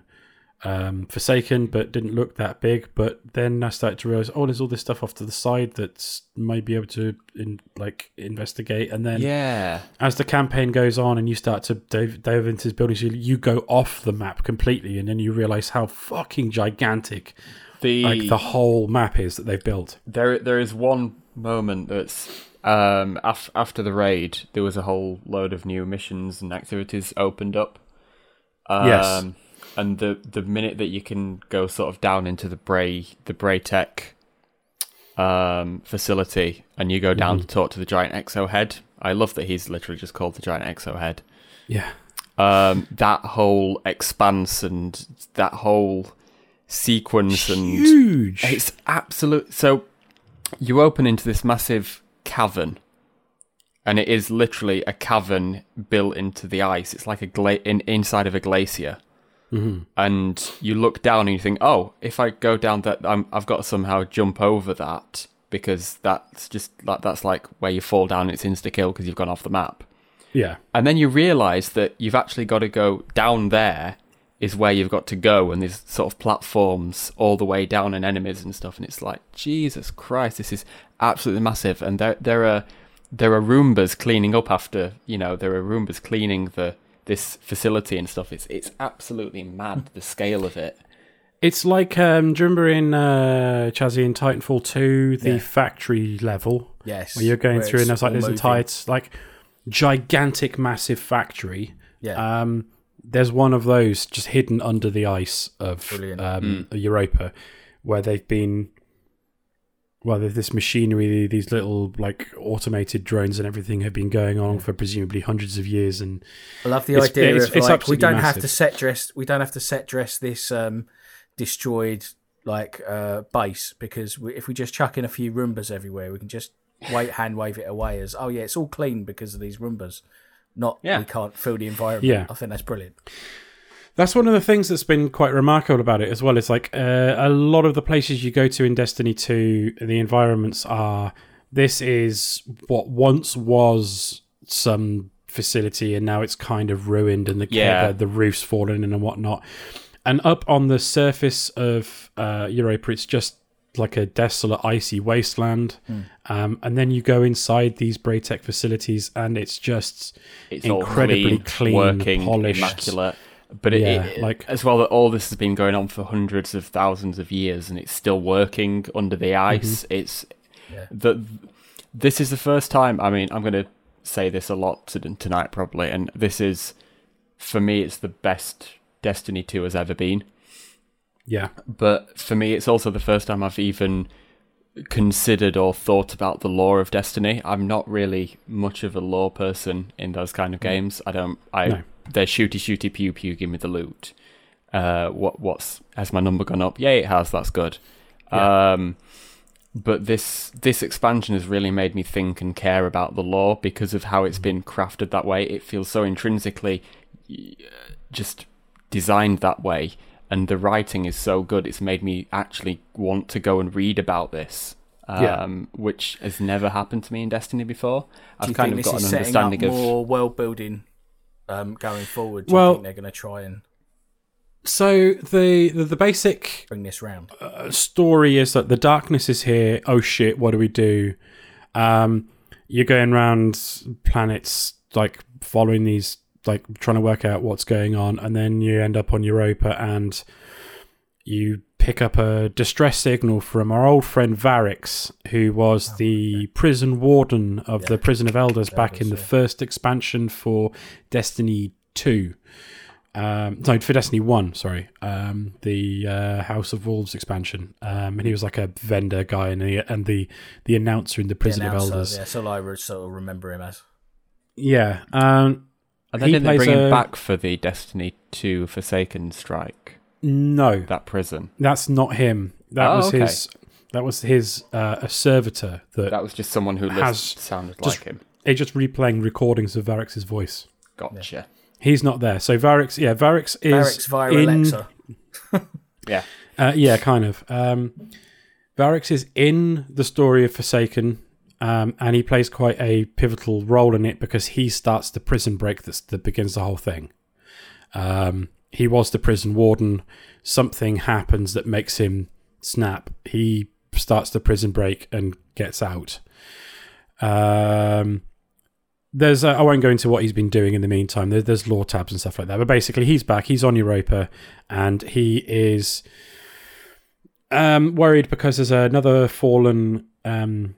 um, Forsaken, but didn't look that big. But then I started to realise, oh, there's all this stuff off to the side that might be able to in, like investigate. And then yeah. as the campaign goes on and you start to dive, dive into buildings, you, you go off the map completely, and then you realise how fucking gigantic The, like the whole map is that they've built. There, there is one moment that's um, af- after the raid. There was a whole load of new missions and activities opened up. Um, yes, and the the minute that you can go sort of down into the Bray the Braytech um, facility, and you go down mm-hmm. to talk to the giant Exo head. I love that he's literally just called the giant Exo head. Yeah, um, that whole expanse and that whole sequence and huge. It's absolute. So you open into this massive cavern, and it is literally a cavern built into the ice. It's like a gla- in, inside of a glacier, mm-hmm. and you look down and you think, "Oh, if I go down that, I'm, I've got to somehow jump over that because that's just that, that's like where you fall down. And it's insta kill because you've gone off the map." Yeah, and then you realise that you've actually got to go down there. Is where you've got to go, and there's sort of platforms all the way down and enemies and stuff, and it's like, Jesus Christ, this is absolutely massive. And there there are there are Roombas cleaning up after, you know, there are Roombas cleaning the this facility and stuff. It's it's absolutely mad, the scale of it. It's like, um, do you remember in uh, Chazzy in Titanfall two, the yeah. factory level? Yes. Where you're going where through and there's like this entire like gigantic massive factory. Yeah. Um There's one of those just hidden under the ice of um, mm. Europa, where they've been, well, there's this machinery, these little like automated drones and everything have been going on for presumably hundreds of years. And I love the it's, idea it's, of it's like we don't massive. have to set dress, we don't have to set dress this um, destroyed like uh, base, because we, if we just chuck in a few Roombas everywhere, we can just wait hand wave it away as, oh yeah, it's all clean because of these Roombas. not yeah. we can't feel the environment. Yeah. I think that's brilliant. That's one of the things that's been quite remarkable about it as well. It's like uh, a lot of the places you go to in Destiny two, the environments are, this is what once was some facility and now it's kind of ruined and the yeah. the, the roof's fallen in and whatnot. And up on the surface of uh, Europa, it's just like a desolate, icy wasteland. Mm. Um, and then you go inside these Braytech facilities and it's just it's incredibly clean, clean, working, polished. Immaculate. But it, yeah, it, like, as well, that all this has been going on for hundreds of thousands of years, and it's still working under the ice. Mm-hmm. It's yeah. the this is the first time. I mean, I'm going to say this a lot tonight, probably, and this is for me. It's the best Destiny two has ever been. Yeah, but for me, it's also the first time I've even considered or thought about the lore of Destiny. I'm not really much of a lore person in those kind of games. I don't. I. No. They're shooty, shooty, pew, pew, give me the loot. Uh, what, what's has my number gone up? Yeah, it has. That's good. Yeah. Um, but this this expansion has really made me think and care about the lore because of how it's been crafted that way. It feels so intrinsically just designed that way, and the writing is so good. It's made me actually want to go and read about this, um, yeah. which has never happened to me in Destiny before. I've kind of got an understanding of more world building. Um, going forward, do well, you think they're going to try and? So the the, the basic bring this round uh, story is that the darkness is here. Oh shit! What do we do? Um, you're going around planets, like following these, like trying to work out what's going on, and then you end up on Europa, and you pick up a distress signal from our old friend Varix, who was oh, the okay. prison warden of yeah. the Prison of Elders that back was, in the yeah. first expansion for Destiny two. Um, no, for Destiny one, sorry. Um, the uh, House of Wolves expansion. Um, and he was like a vendor guy and the, and the, the announcer in the Prison the announcer, of Elders. Yeah, so I would sort of remember him as. Yeah. Um, and then didn't they bring a... him back for the Destiny two Forsaken strike? No, that prison. That's not him. That oh, was okay. his. That was his uh, a servitor. That that was just someone who has sounded just, like him. It's just replaying recordings of Varix's voice. Gotcha. Yeah. He's not there. So Varix, yeah, Varix is Varix via in, Alexa. yeah, uh, yeah, kind of. Um, Varix is in the story of Forsaken, um, and he plays quite a pivotal role in it because he starts the prison break that's, that begins the whole thing. Um. He was the prison warden. Something happens that makes him snap. He starts the prison break and gets out. Um, there's a, I won't go into what he's been doing in the meantime. There, there's lore tabs and stuff like that. But basically, he's back. He's on Europa, and he is um, worried because there's another fallen um,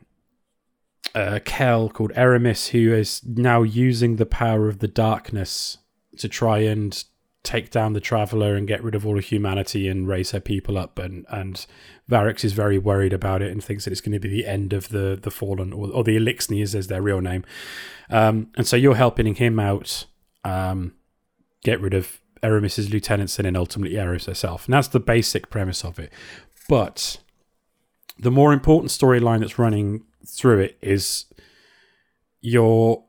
uh, Kel called Eramis who is now using the power of the darkness to try and take down the Traveller and get rid of all of humanity and raise her people up, and and Varix is very worried about it and thinks that it's going to be the end of the the Fallen, or, or the Elixni is, is their real name, um and so you're helping him out, um get rid of Eramis's lieutenants and then ultimately Eris herself, and that's the basic premise of it. But the more important storyline that's running through it is your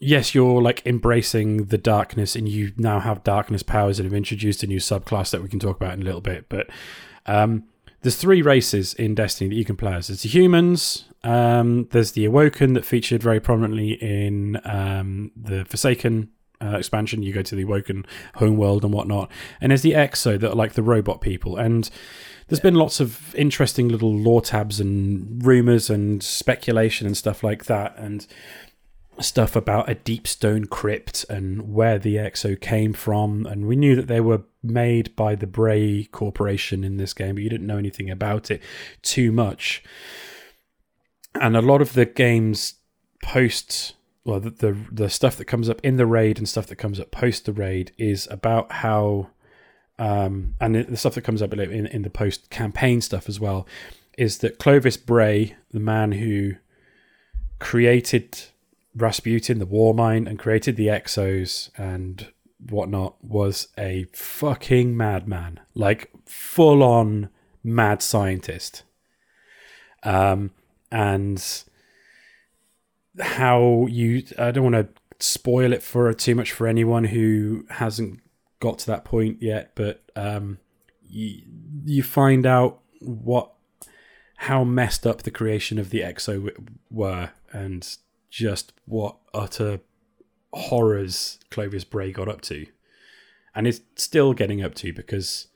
Yes, you're like embracing the darkness, and you now have darkness powers and have introduced a new subclass that we can talk about in a little bit. But um, there's three races in Destiny that you can play as. There's the humans, um, there's the Awoken that featured very prominently in um, the Forsaken uh, expansion. You go to the Awoken homeworld and whatnot. And there's the Exo that are like the robot people. And there's been lots of interesting little lore tabs and rumors and speculation and stuff like that. And stuff about a Deepstone Crypt and where the Exo came from, and we knew that they were made by the Bray Corporation in this game, but you didn't know anything about it too much. And a lot of the game's post, well, the the, the stuff that comes up in the raid and stuff that comes up post the raid is about how, um, and the stuff that comes up in in the post campaign stuff as well, is that Clovis Bray, the man who created Rasputin, the war mine, and created the Exos and whatnot, was a fucking madman, like full-on mad scientist. Um, and how you, I don't want to spoil it for too much for anyone who hasn't got to that point yet, but um, you, you find out what, how messed up the creation of the Exo were, and just what utter horrors Clovis Bray got up to, and is still getting up to, because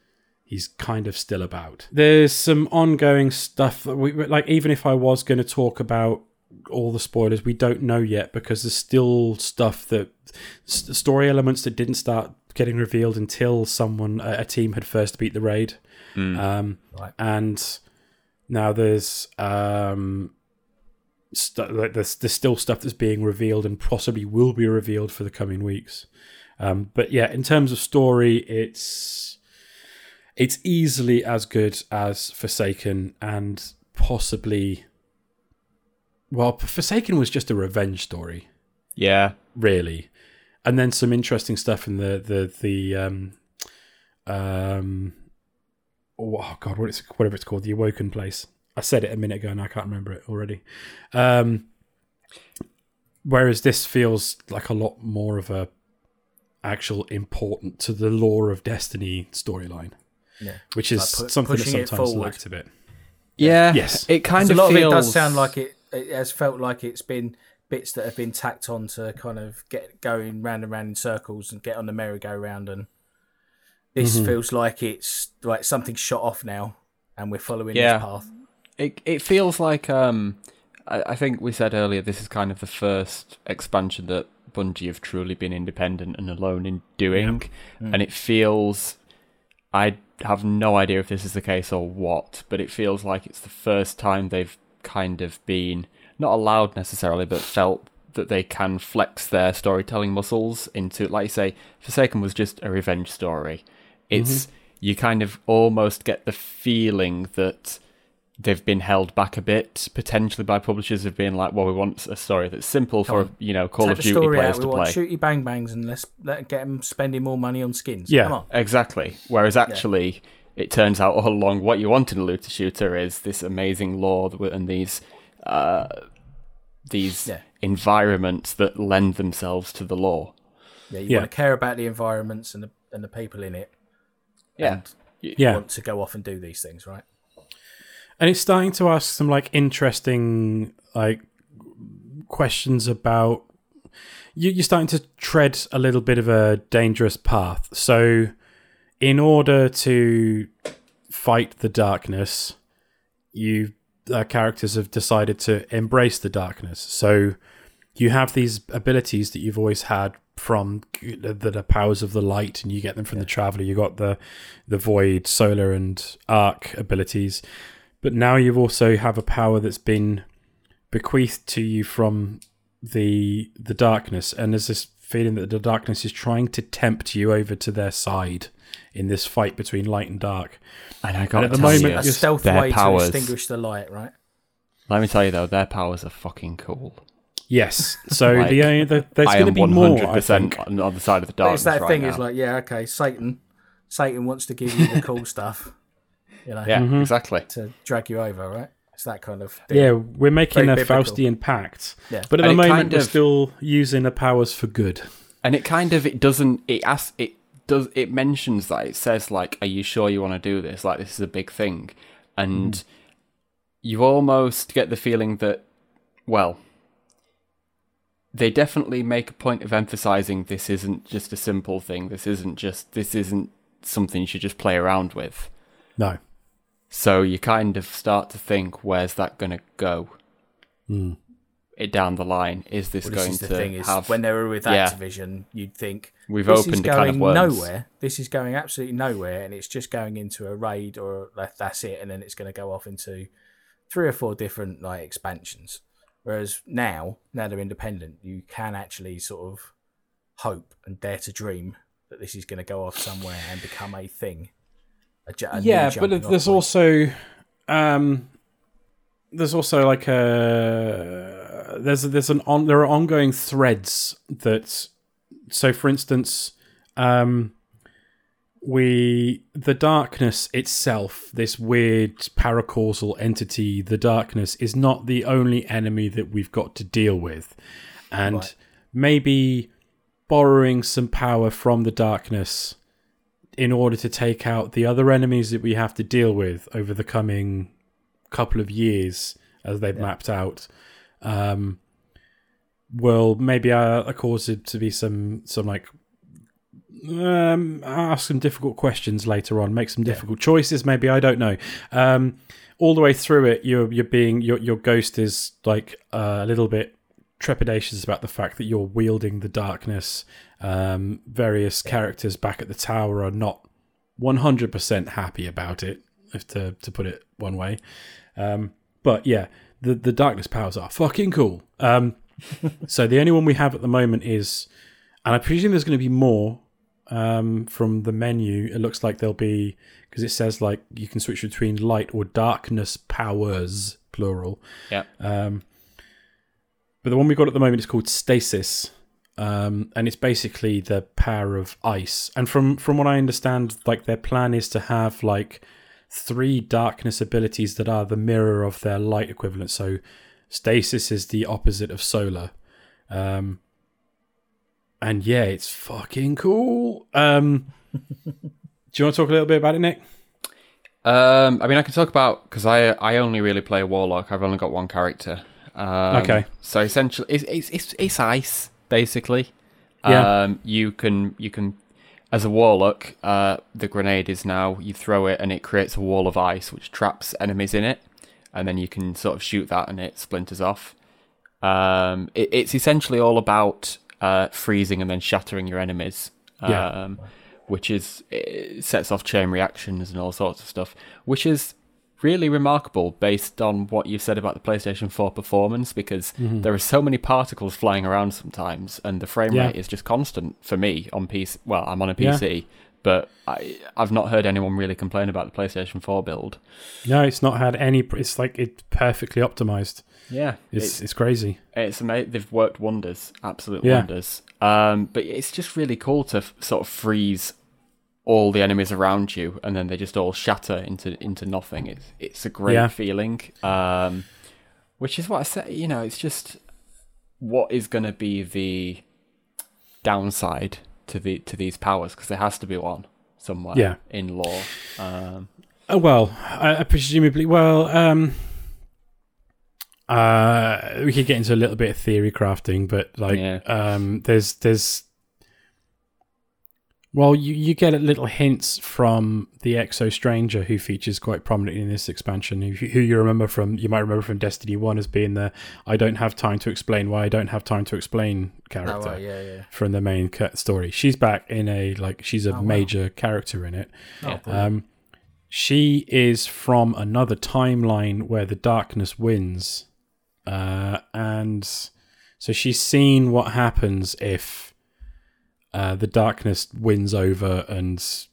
he's kind of still about. There's some ongoing stuff that we, like, even if I was going to talk about all the spoilers, we don't know yet, because there's still stuff that story elements that didn't start getting revealed until someone, a team, had first beat the raid. Mm. Um, right. And now there's um, st- like there's there's still stuff that's being revealed and possibly will be revealed for the coming weeks. Um, but yeah, in terms of story, it's it's easily as good as Forsaken, and possibly, well, Forsaken was just a revenge story. Yeah, really. And then some interesting stuff in the the the um um oh god, what it's whatever it's called, the Awoken place. I said it a minute ago and I can't remember it already. Um, whereas this feels like a lot more of a actual important to the lore of Destiny storyline, yeah. which is like pu- something that sometimes lacks a bit. Yeah, yes, it kind of a lot feels... of it does sound like it. It has felt like it's been bits that have been tacked on to kind of get going round and round in circles and get on the merry-go-round. And this mm-hmm. feels like it's like something's shot off now and we're following yeah. this path. It it feels like, um, I, I think we said earlier, this is kind of the first expansion that Bungie have truly been independent and alone in doing. Yeah. Mm. And it feels, I have no idea if this is the case or what, but it feels like it's the first time they've kind of been not allowed necessarily, but felt that they can flex their storytelling muscles into, like you say, Forsaken was just a revenge story. It's mm-hmm. you kind of almost get the feeling that they've been held back a bit, potentially by publishers of being like, well, we want a story that's simple for, you know, Call of Duty players to play. We want shooty bang bangs and let's let get them spending more money on skins. Yeah, come on. Exactly. Whereas actually, yeah. it turns out all along what you want in a looter shooter is this amazing lore and these uh, these yeah. environments that lend themselves to the lore. Yeah, you yeah. want to care about the environments and the and the people in it. Yeah, and you yeah. want to go off and do these things, right? And it's starting to ask some like interesting like questions about you, you're starting to tread a little bit of a dangerous path. So in order to fight the darkness, you uh, characters have decided to embrace the darkness. So you have these abilities that you've always had from the, the powers of the light, and you get them from yeah. the Traveler. You got the the Void, Solar, and Arc abilities. But now you also have a power that's been bequeathed to you from the the darkness, and there's this feeling that the darkness is trying to tempt you over to their side in this fight between light and dark. And I got and at the moment, you, a stealth way powers, to extinguish the light, right? Let me tell you though, their powers are fucking cool. Yes, so like, the, uh, the there's going to be more. I am one hundred percent on the side of the darkness. It's that right thing now. Is like, yeah, okay, Satan, Satan wants to give you the cool stuff. You know, yeah, mm-hmm. exactly. To drag you over, right? It's that kind of thing. Yeah, we're making Very a biblical. Faustian pact. Yeah. But at and the moment, kind of, we're still using the powers for good. And it kind of, it doesn't, it asks, it does, it mentions that. It says, like, are you sure you want to do this? Like, this is a big thing. And mm. you almost get the feeling that, well, they definitely make a point of emphasizing this isn't just a simple thing. This isn't just, this isn't something you should just play around with. No. So you kind of start to think, where's that going to go? Mm. It down the line, is this well, this going is the to thing is, have? When they were with Activision, yeah. you'd think we've this opened is going a kind of worms. Nowhere. This is going absolutely nowhere, and it's just going into a raid, or that's it, and then it's going to go off into three or four different like expansions. Whereas now, now they're independent, you can actually sort of hope and dare to dream that this is going to go off somewhere and become a thing. A j- a yeah, but there's also um, there's also like a there's there's an on, there are ongoing threads that so for instance um, we the darkness itself, this weird paracausal entity, the darkness is not the only enemy that we've got to deal with. And right. maybe borrowing some power from the darkness in order to take out the other enemies that we have to deal with over the coming couple of years, as they've yeah. mapped out, um, will maybe uh, cause it to be some some like um, ask some difficult questions later on, make some difficult yeah. choices. Maybe I don't know. Um, all the way through it, you're you're being your your ghost is like uh, a little bit trepidations about the fact that you're wielding the darkness. Um, various characters back at the tower are not one hundred percent happy about it, if to to put it one way. Um, but yeah, the, the darkness powers are fucking cool. Um, so the only one we have at the moment is, and I presume there's going to be more um, from the menu. It looks like there'll be, because it says like you can switch between light or darkness powers, plural. Yeah. Um, but the one we've got at the moment is called Stasis, um, and it's basically the power of ice. And from, from what I understand, like their plan is to have like three darkness abilities that are the mirror of their light equivalent. So Stasis is the opposite of Solar. Um, and yeah, it's fucking cool. Um, do you want to talk a little bit about it, Nick? Um, I mean, I can talk about, because I, I only really play a Warlock. I've only got one character. Um, okay. So essentially, it's it's it's, it's ice basically. Yeah. Um, you can you can as a warlock, uh, the grenade is now you throw it and it creates a wall of ice which traps enemies in it, and then you can sort of shoot that and it splinters off. Um, it, it's essentially all about uh, freezing and then shattering your enemies. Yeah. Um, which is it sets off chain reactions and all sorts of stuff, which is really remarkable based on what you said about the PlayStation four performance, because mm-hmm. there are so many particles flying around sometimes and the frame yeah. rate is just constant for me on P C. Well, I'm on a P C, yeah. but I, I've not heard anyone really complain about the PlayStation four build. No, it's not had any... It's like it's perfectly optimised. Yeah. It's it's, it's crazy. It's amazing. They've worked wonders, absolute yeah. wonders. Um, but it's just really cool to f- sort of freeze all the enemies around you, and then they just all shatter into into nothing. It's it's a great yeah. feeling, um, which is what I say. You know, it's just what is going to be the downside to the to these powers, because there has to be one somewhere yeah. in lore. Um, oh well, I, I presumably well. Um, uh, we could get into a little bit of theory crafting, but like, yeah. um, there's there's. Well, you, you get little hints from the Exo Stranger, who features quite prominently in this expansion, who, who you remember from you might remember from Destiny one as being the "I don't have time to explain why I don't have time to explain" character oh, right, yeah, yeah. from the main story. She's back in a like she's a oh, major wow. character in it. Oh, um, she is from another timeline where the darkness wins, uh, and so she's seen what happens if. Uh, the darkness wins over and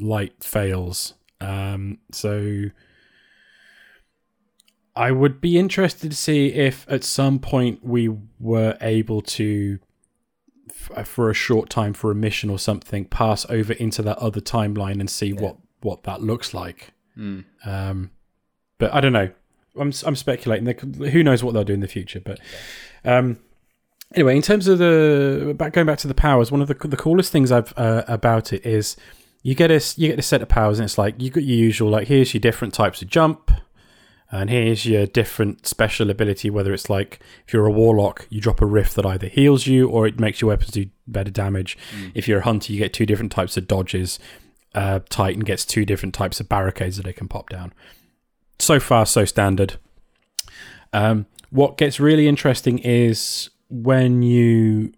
light fails. Um, so I would be interested to see if at some point we were able to, f- for a short time, for a mission or something, pass over into that other timeline and see yeah. what, what that looks like. Mm. Um, but I don't know. I'm I'm speculating. Who knows what they'll do in the future? But. Um, Anyway, in terms of the back going back to the powers, one of the the coolest things I've uh, about it is you get a you get a set of powers, and it's like you got your usual like here's your different types of jump, and here's your different special ability. Whether it's like if you're a warlock, you drop a rift that either heals you or it makes your weapons do better damage. Mm. If you're a hunter, you get two different types of dodges. Uh, Titan gets two different types of barricades that it can pop down. So far, so standard. Um, what gets really interesting is. When you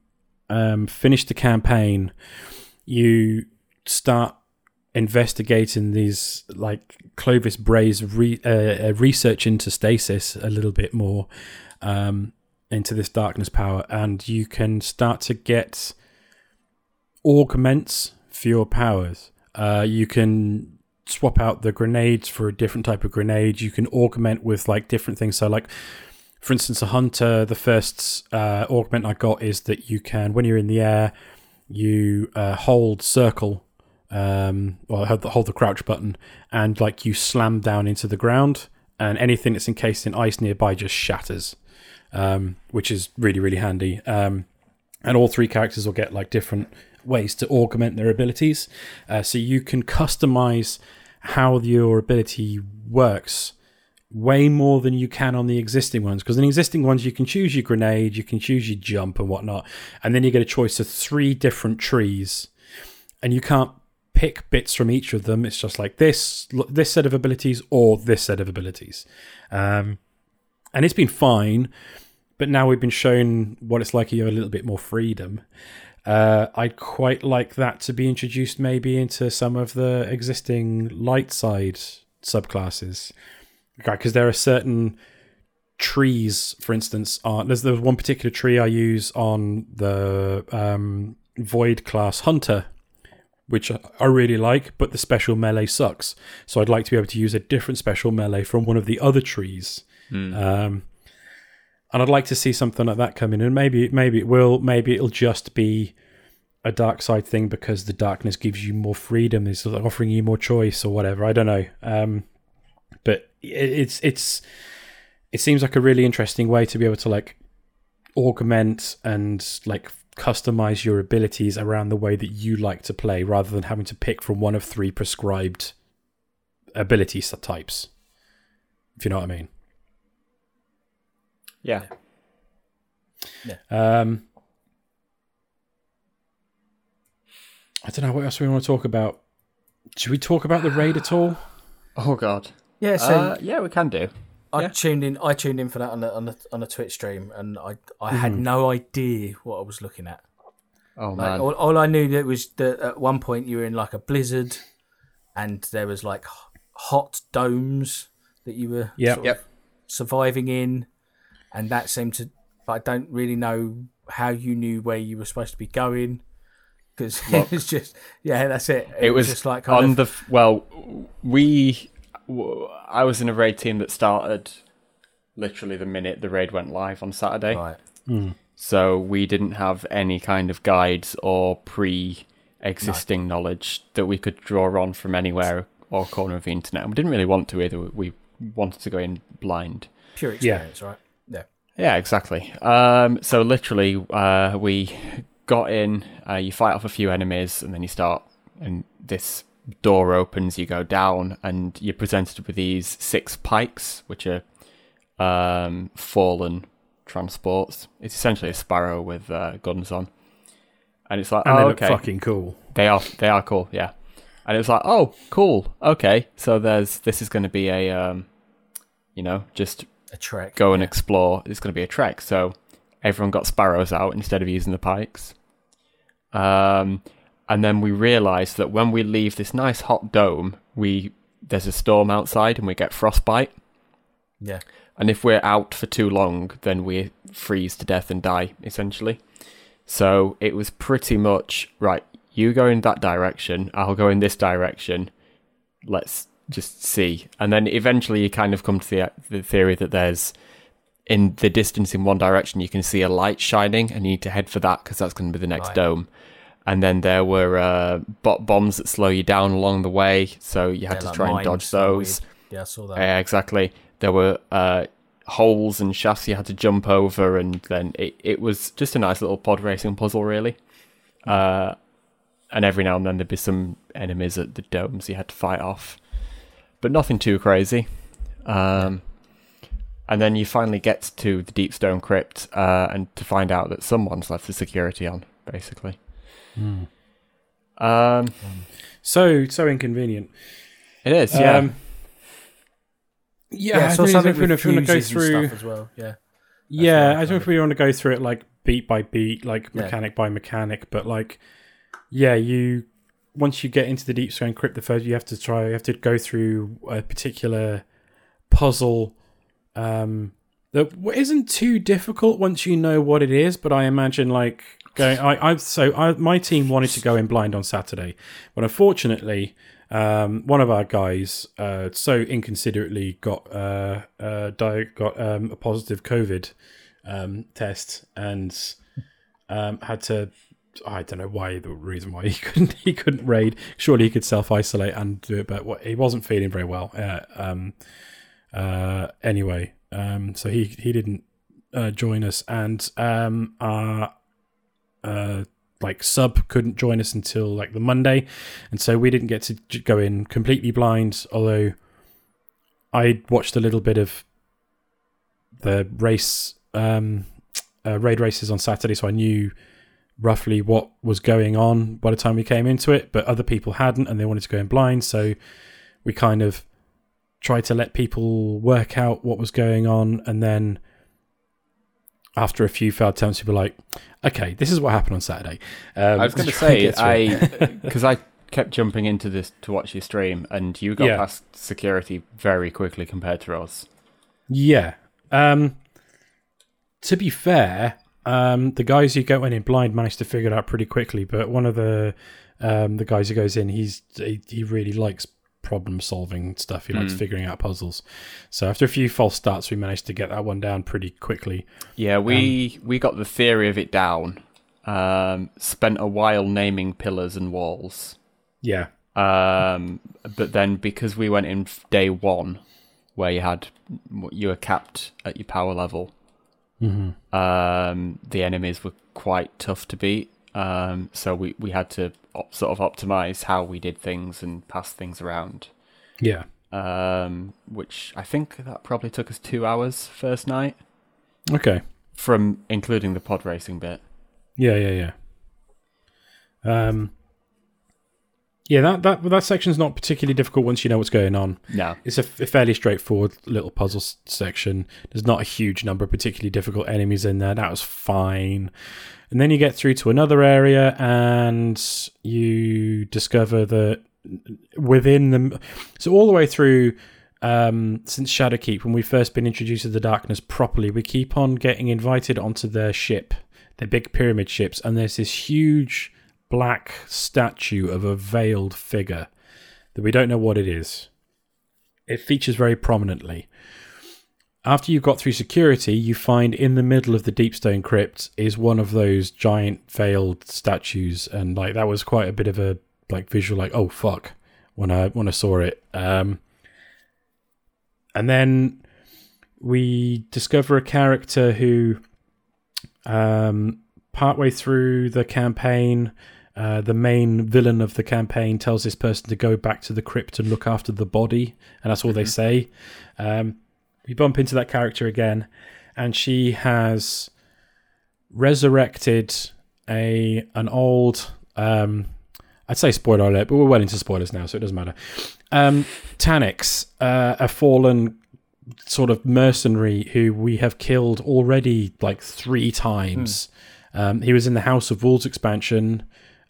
um, finish the campaign, you start investigating these, like Clovis Bray's re- uh, research into stasis a little bit more, um, into this darkness power, and you can start to get augments for your powers. Uh, you can swap out the grenades for a different type of grenade. You can augment with like different things. So like... For instance, a hunter, the first uh, augment I got is that you can, when you're in the air, you uh, hold circle um, well, hold the, hold the crouch button, and like you slam down into the ground, and anything that's encased in ice nearby just shatters, um, which is really, really handy. Um, and all three characters will get like different ways to augment their abilities. Uh, so you can customize how your ability works way more than you can on the existing ones, because in existing ones you can choose your grenade, you can choose your jump and whatnot, and then you get a choice of three different trees, and you can't pick bits from each of them. It's just like this this set of abilities or this set of abilities, um, and it's been fine, but now we've been shown what it's like. You have a little bit more freedom. Uh, I'd quite like that to be introduced maybe into some of the existing light side subclasses, because there are certain trees, for instance, on, there's, there's one particular tree I use on the um, Void class Hunter, which I really like, but the special melee sucks. So I'd like to be able to use a different special melee from one of the other trees. Mm. Um, and I'd like to see something like that come in, and maybe, maybe it will, maybe it'll just be a dark side thing because the darkness gives you more freedom, is offering you more choice or whatever. I don't know. Um, but it's it's it seems like a really interesting way to be able to like augment and like customize your abilities around the way that you like to play, rather than having to pick from one of three prescribed ability types, if you know what I mean. Yeah. Yeah. Um, I don't know what else we want to talk about. Should we talk about the raid at all? Oh God. Yeah, so uh, yeah, we can do. I yeah. tuned in. I tuned in for that on a on a, on a Twitch stream, and I, I mm. had no idea what I was looking at. Oh like, man! All, all I knew that was that at one point you were in like a blizzard, and there was like hot domes that you were yep. sort yep. of surviving in, and that seemed to. But I don't really know how you knew where you were supposed to be going. Because it was just yeah, that's it. It, it was, was just like kind on of, the well, we. I was in a raid team that started literally the minute the raid went live on Saturday. Right. Mm. So we didn't have any kind of guides or pre-existing no. knowledge that we could draw on from anywhere or corner of the internet. And we didn't really want to either. We wanted to go in blind. Pure experience, yeah. right? Yeah. Yeah, exactly. Um, so literally, uh, we got in, uh, you fight off a few enemies, and then you start, and this door opens, you go down, and you're presented with these six pikes, which are um, fallen transports. It's essentially a sparrow with uh, guns on, and it's like, and oh, they okay, look fucking cool. They are, they are cool, yeah. And it was like, oh, cool, okay. So there's this is going to be a, um, you know, just a trek. Go and yeah. explore. It's going to be a trek. So everyone got sparrows out instead of using the pikes. Um. And then we realise that when we leave this nice hot dome, we there's a storm outside and we get frostbite. Yeah. And if we're out for too long, then we freeze to death and die, essentially. So it was pretty much, right, you go in that direction, I'll go in this direction, let's just see. And then eventually you kind of come to the, the theory that there's, in the distance in one direction, you can see a light shining and you need to head for that because that's going to be the next right. dome. And then there were uh, bot bombs that slow you down along the way, so you had yeah, to like try and dodge those. Weird. Yeah, I saw that. Yeah, exactly. There were uh, holes and shafts you had to jump over, and then it, it was just a nice little pod racing puzzle, really. Uh, and every now and then there'd be some enemies at the domes you had to fight off. But nothing too crazy. Um, and then you finally get to the Deepstone Crypt, uh, and to find out that someone's left the security on, basically. Mm. Um, so so inconvenient. It is, yeah. Um, yeah, yeah, I don't know if we want to go through stuff as well. Yeah, yeah, I don't know if we want to go through it like beat by beat, like yeah. mechanic by mechanic, but like, yeah, you once you get into the Deepstone Crypt, the first you have to try, you have to go through a particular puzzle. Um, that isn't too difficult once you know what it is, but I imagine like. Going, I, I, so I, my team wanted to go in blind on Saturday, but unfortunately, um, one of our guys uh, so inconsiderately got uh, uh, di- got um, a positive COVID um, test and um, had to I don't know why the reason why he couldn't he couldn't raid. Surely he could self isolate and do it, but what, he wasn't feeling very well. Uh, um, uh, anyway, um, so he he didn't uh, join us, and um, our uh, like sub couldn't join us until like the Monday, and so we didn't get to go in completely blind. Although I watched a little bit of the race um, uh, raid races on Saturday, so I knew roughly what was going on by the time we came into it, but other people hadn't and they wanted to go in blind, so we kind of tried to let people work out what was going on, and then after a few failed attempts we were like, okay, this is what happened on Saturday. um, I was going to say, I because I kept jumping into this to watch your stream, and you got yeah. past security very quickly compared to us. Yeah um, to be fair, Um, the guys who go in in blind managed to figure it out pretty quickly, but one of the um, the guys who goes in, he's he, he really likes problem solving stuff. He mm. likes figuring out puzzles. So after a few false starts, we managed to get that one down pretty quickly. Yeah, we um, we got the theory of it down. Um, spent a while naming pillars and walls. Yeah. Um, but then because we went in day one, where you had you were capped at your power level. Mm-hmm. Um, the enemies were quite tough to beat, um, so we, we had to op- sort of optimize how we did things and pass things around. Yeah. Um, which I think that probably took us two hours first night. Okay. From including the pod racing bit. Yeah, yeah, yeah. Um. Yeah, that that that section's not particularly difficult once you know what's going on. No. It's a, a fairly straightforward little puzzle section. There's not a huge number of particularly difficult enemies in there. That was fine. And then you get through to another area and you discover that within the... So all the way through, um, since Shadowkeep, when we've first been introduced to the darkness properly, we keep on getting invited onto their ship, their big pyramid ships, and there's this huge... black statue of a veiled figure that we don't know what it is. It features very prominently. After you got through security, you find in the middle of the Deepstone Crypt is one of those giant veiled statues, and like that was quite a bit of a like visual, like oh fuck, when I when I saw it. Um, and then we discover a character who, um, partway through the campaign. Uh, the main villain of the campaign tells this person to go back to the crypt and look after the body, and that's all mm-hmm. they say. Um, we bump into that character again, and she has resurrected a an old... Um, I'd say spoiler alert, but we're well into spoilers now, so it doesn't matter. Um, Tanix, uh, a fallen... sort of mercenary who we have killed already like three times. Hmm. Um, he was in the House of Wolves expansion.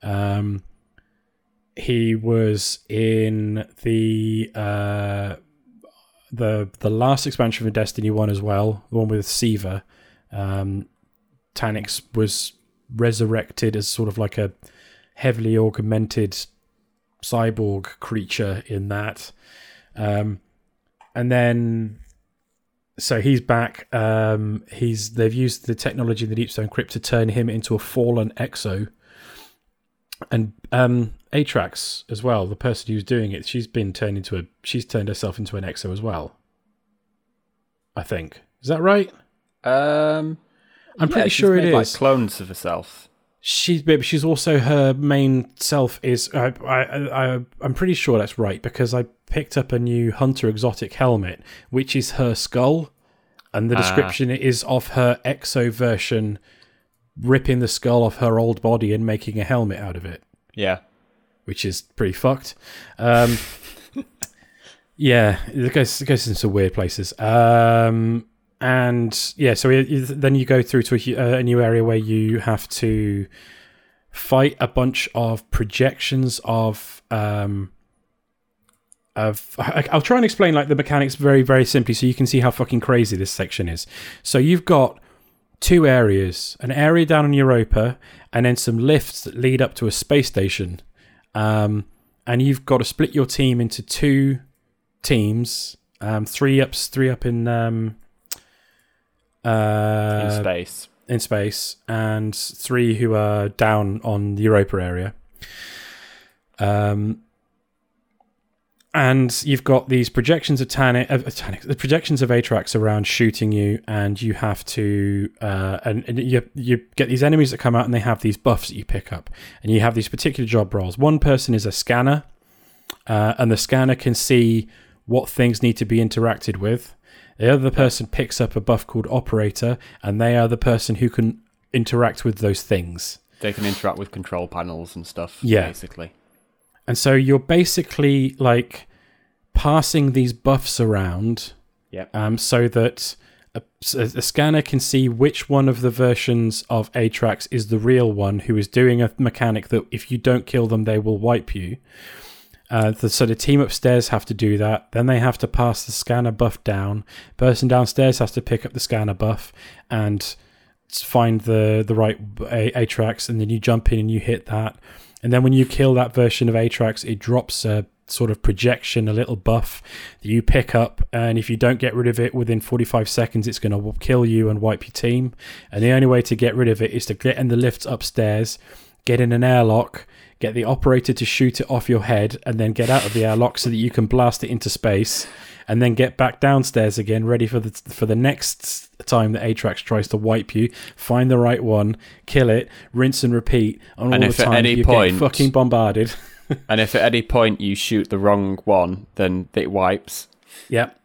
Um, he was in the uh, the the last expansion for Destiny one as well, the one with Siva. Um, Tanix was resurrected as sort of like a heavily augmented cyborg creature in that. Um, and then... So he's back. Um, he's they've used the technology in the Deepstone Crypt to turn him into a fallen Exo, and um, Atrax as well. The person who's doing it, she's been turned into a. She's turned herself into an Exo as well. I think, is that right? Um, I'm yeah, pretty sure made it like is. Clones of herself. She's she's also her main self is. I I, I I'm pretty sure that's right because I. picked up a new Hunter Exotic helmet, which is her skull, and the description uh, is of her Exo version ripping the skull off her old body and making a helmet out of it. Yeah. Which is pretty fucked. Um, yeah, it goes, it goes into weird places. Um, and yeah, so it, then you go through to a, a new area where you have to fight a bunch of projections of... Um, Of, I'll try and explain like the mechanics very, very simply so you can see how fucking crazy this section is. So you've got two areas, an area down on Europa and then some lifts that lead up to a space station. Um, and you've got to split your team into two teams, um, three ups, three up in... Um, uh, in space. in space and three who are down on the Europa area. Um, and you've got these projections of Tannic, uh, Tannic, the projections of Atrax around shooting you, and you have to, uh, and, and you you get these enemies that come out, and they have these buffs that you pick up, and you have these particular job roles. One person is a scanner, uh, and the scanner can see what things need to be interacted with. The other person picks up a buff called Operator, and they are the person who can interact with those things. They can interact with control panels and stuff, yeah. basically. And so you're basically like passing these buffs around, yep. um, so that a, a scanner can see which one of the versions of Atrax is the real one who is doing a mechanic that if you don't kill them, they will wipe you. Uh, the, so the team upstairs have to do that. Then they have to pass the scanner buff down. Person downstairs has to pick up the scanner buff and find the, the right a- Atrax, and then you jump in and you hit that. And then when you kill that version of Atrax, it drops a sort of projection, a little buff that you pick up. And if you don't get rid of it within forty-five seconds, it's going to kill you and wipe your team. And the only way to get rid of it is to get in the lifts upstairs, get in an airlock, get the operator to shoot it off your head, and then get out of the airlock so that you can blast it into space, and then get back downstairs again, ready for the for the next time that Atrax tries to wipe you. Find the right one, kill it, rinse and repeat. And, and all if the time at any you point, get fucking bombarded. And if at any point you shoot the wrong one, then it wipes. Yep.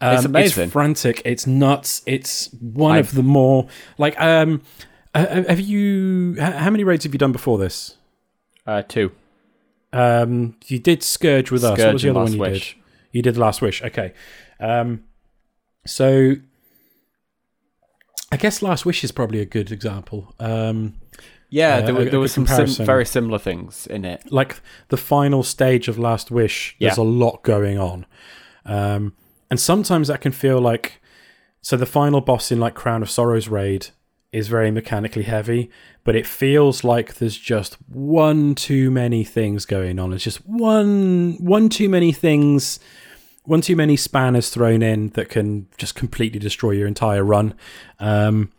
Um, it's amazing. It's frantic. It's nuts. It's one I've... of the more like um. Uh, have you? How many raids have you done before this? Uh, two. Um, you did Scourge with Scourge us. What was the other one you wish. did? You did Last Wish. Okay. Um, so I guess Last Wish is probably a good example. Um, yeah, there uh, were there were some sim- very similar things in it. Like the final stage of Last Wish, there's yeah. a lot going on, um, and sometimes that can feel like. So the final boss in like Crown of Sorrows raid is very mechanically heavy, but it feels like there's just one too many things going on. It's just one one too many things, one too many spanners thrown in that can just completely destroy your entire run. Um,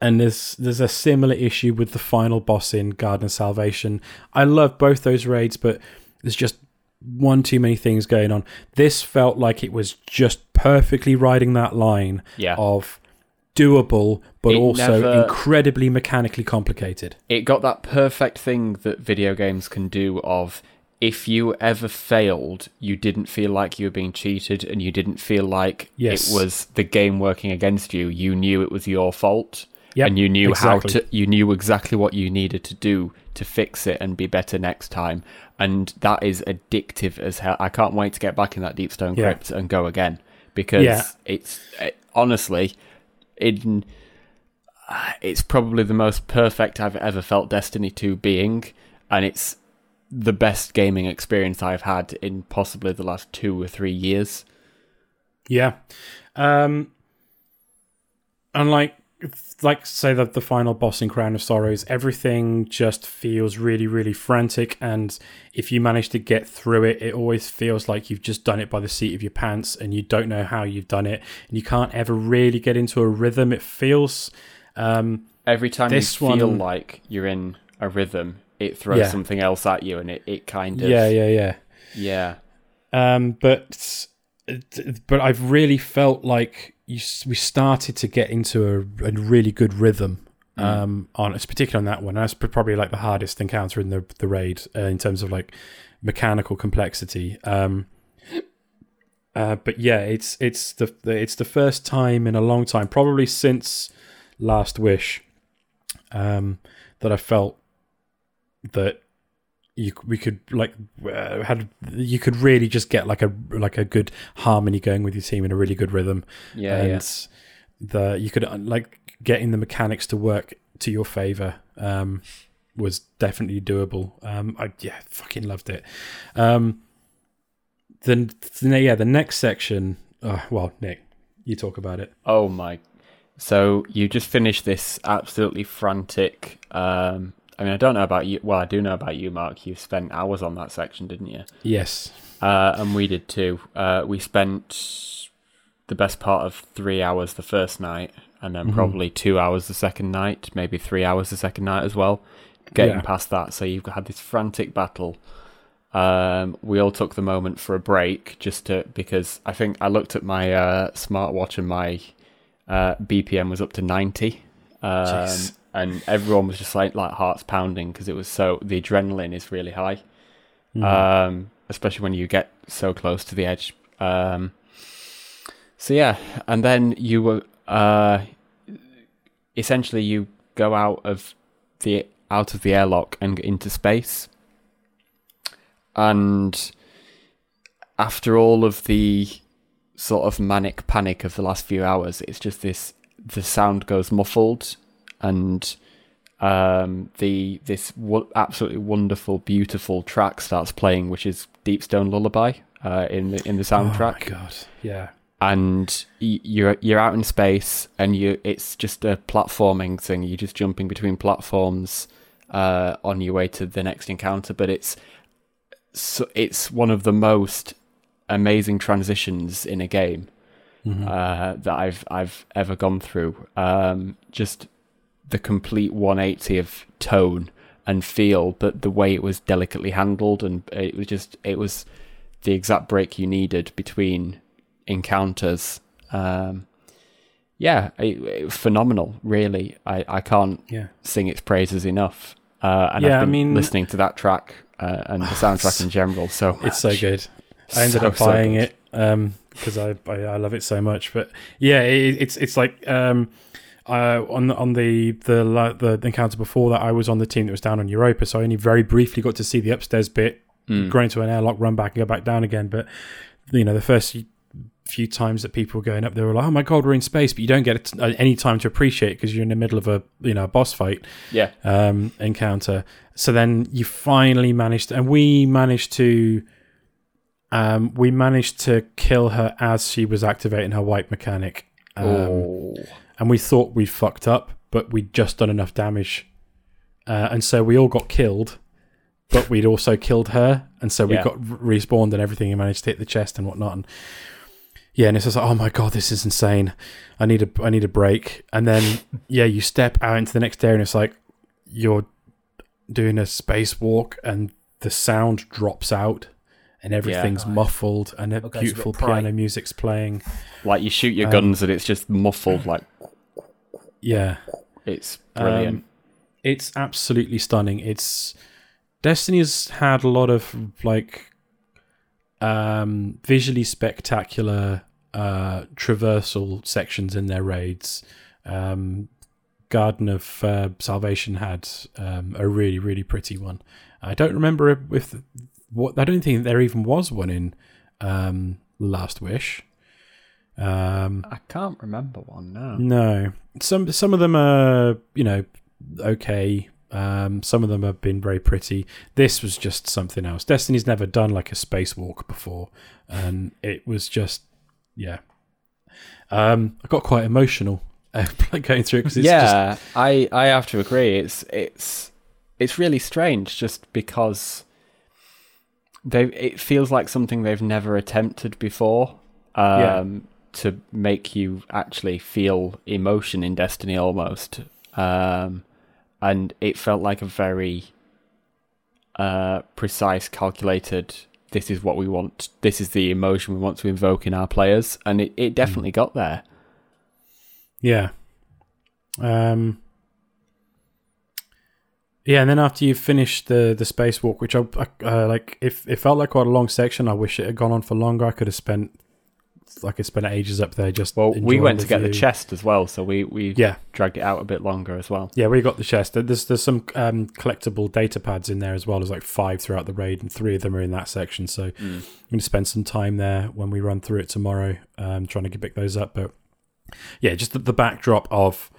and there's there's a similar issue with the final boss in Garden of Salvation. I love both those raids, but there's just one too many things going on. This felt like it was just perfectly riding that line yeah. of... doable, but it also never, incredibly mechanically complicated. It got that perfect thing that video games can do of if you ever failed, you didn't feel like you were being cheated and you didn't feel like yes. it was the game working against you. You knew it was your fault yep, and you knew exactly. how to, you knew exactly what you needed to do to fix it and be better next time. And that is addictive as hell. I can't wait to get back in that Deepstone Crypt yeah. and go again because yeah. it's it, honestly... In, uh, it's probably the most perfect I've ever felt Destiny two being, and it's the best gaming experience I've had in possibly the last two or three years. Yeah, um, and like, like say that the final boss in Crown of Sorrows, everything just feels really, really frantic, and if you manage to get through it, it always feels like you've just done it by the seat of your pants and you don't know how you've done it, and you can't ever really get into a rhythm. It feels... Um, Every time this you feel one, like you're in a rhythm, it throws yeah. something else at you, and it, it kind of... Yeah, yeah, yeah. Yeah. Um, but, but I've really felt like... You, we started to get into a, a really good rhythm, um, mm. on it's particularly on that one. And that's probably like the hardest encounter in the the raid uh, in terms of like mechanical complexity. Um, uh, but yeah, it's it's the it's the first time in a long time, probably since Last Wish, um, that I felt that you we could like uh, had you could really just get like a like a good harmony going with your team in a really good rhythm, yeah and yeah. the you could like getting the mechanics to work to your favor um was definitely doable. um I yeah fucking loved it. um then yeah the next section, uh, well Nick, you talk about it. Oh my so you just finished this absolutely frantic um I mean, I don't know about you. Well, I do know about you, Mark. You spent hours on that section, didn't you? Yes. Uh, and we did too. Uh, we spent the best part of three hours the first night. and then mm-hmm. probably two hours the second night, maybe three hours the second night as well, getting yeah. past that. So you've had this frantic battle. Um, we all took the moment for a break just to, because I think I looked at my uh, smartwatch and my uh, B P M was up to ninety. Um, and everyone was just like, like hearts pounding because it was so, the adrenaline is really high. Mm-hmm. Um, especially when you get so close to the edge. Um, so yeah, and then you were, uh, essentially you go out of the, out of the airlock and into space. And after all of the sort of manic panic of the last few hours, it's just this, the sound goes muffled and um, the this w- absolutely wonderful, beautiful track starts playing, which is Deepstone Lullaby uh, in the in the soundtrack. Oh my God, yeah. And you're you're out in space and you it's just a platforming thing. You're just jumping between platforms uh, on your way to the next encounter, but it's So it's one of the most amazing transitions in a game mm-hmm. uh, that I've I've ever gone through. Um, just the complete one eighty of tone and feel, but the way it was delicately handled, and it was just it was the exact break you needed between encounters. Um, yeah, it, it was phenomenal. Really, I, I can't yeah. sing its praises enough. Uh, and yeah, I've been I mean... listening to that track. Uh, and the soundtrack in general so much. It's so good. I ended so, up buying so it um because I, I I love it so much. But yeah, it, it's it's like um uh on on the the the encounter before that, I was on the team that was down on Europa, so I only very briefly got to see the upstairs bit, mm. go into an airlock, run back and go back down again. But you know, the first few times that people were going up, they were like, oh my God, we're in space, but you don't get any time to appreciate it because you're in the middle of a you know a boss fight yeah um encounter. So then you finally managed, and we managed to, um, we managed to kill her as she was activating her wipe mechanic. Um, oh. And we thought we fucked up, but we'd just done enough damage. Uh, and so we all got killed, but we'd also killed her. And so we yeah. got respawned and everything and managed to hit the chest and whatnot. And yeah, and it's just like, oh my God, this is insane. I need a, I need a break. And then, yeah, you step out into the next area and it's like, you're doing a spacewalk and the sound drops out and everything's yeah, nice. muffled and a okay, beautiful a piano music's playing. Like you shoot your um, guns and it's just muffled. Like, yeah, it's brilliant. Um, it's absolutely stunning. It's Destiny's had a lot of like um, visually spectacular uh, traversal sections in their raids. Um, Garden of uh, Salvation had um, a really, really pretty one. I don't remember if, if what I don't think there even was one in um, Last Wish. Um, I can't remember one now. No, some some of them are you know okay. Um, some of them have been very pretty. This was just something else. Destiny's never done like a spacewalk before, and it was just yeah. Um, I got quite emotional. Going through because it's yeah, just... I, I have to agree. It's it's it's really strange just because they it feels like something they've never attempted before um, yeah. to make you actually feel emotion in Destiny almost, um, and it felt like a very uh, precise, calculated. This is what we want. This is the emotion we want to invoke in our players, and it, it definitely mm. got there. Yeah. Um, yeah, and then after you've finished the, the spacewalk, which I, I uh, like, if it, it felt like quite a long section. I wish it had gone on for longer. I could have spent, like, I spent ages up there just. Well, we went to get the chest as well, so we we yeah. dragged it out a bit longer as well. Yeah, we got the chest. There's there's some um, collectible data pads in there as well. There's like five throughout the raid, and three of them are in that section. So mm. I'm gonna spend some time there when we run through it tomorrow, um, trying to pick those up, but. Yeah, just the, the backdrop of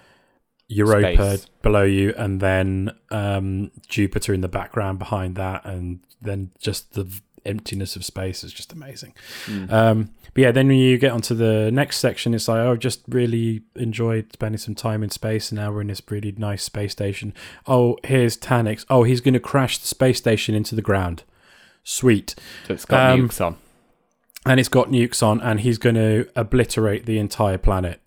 Europa Space. Below you, and then um, Jupiter in the background behind that, and then just the emptiness of space is just amazing. Mm. Um, but yeah, then when you get onto the next section, it's like, oh, just really enjoyed spending some time in space, and now we're in this really nice space station. Oh, here's Tanix. Oh, he's going to crash the space station into the ground. Sweet. So it's got um, nukes on. And it's got nukes on, and he's going to obliterate the entire planet.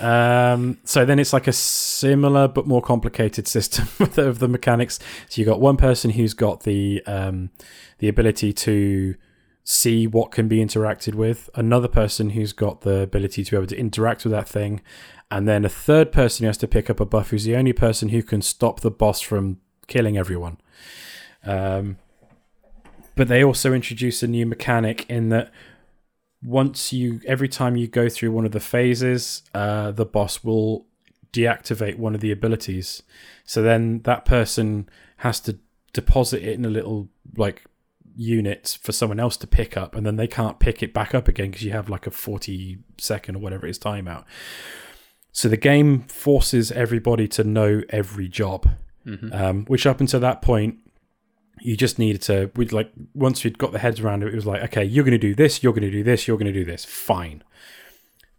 Um, so then it's like a similar but more complicated system of the mechanics. So you've got one person who's got the um, the ability to see what can be interacted with, another person who's got the ability to be able to interact with that thing, and then a third person who has to pick up a buff who's the only person who can stop the boss from killing everyone. Um, but they also introduce a new mechanic in that once you, every time you go through one of the phases, uh, the boss will deactivate one of the abilities. So then that person has to deposit it in a little like units for someone else to pick up, and then they can't pick it back up again because you have like a forty second or whatever it is timeout. So the game forces everybody to know every job, mm-hmm. um, which up until that point, you just needed to, we'd like, once we'd got the heads around it, it was like, okay, you're going to do this, you're going to do this, you're going to do this, fine.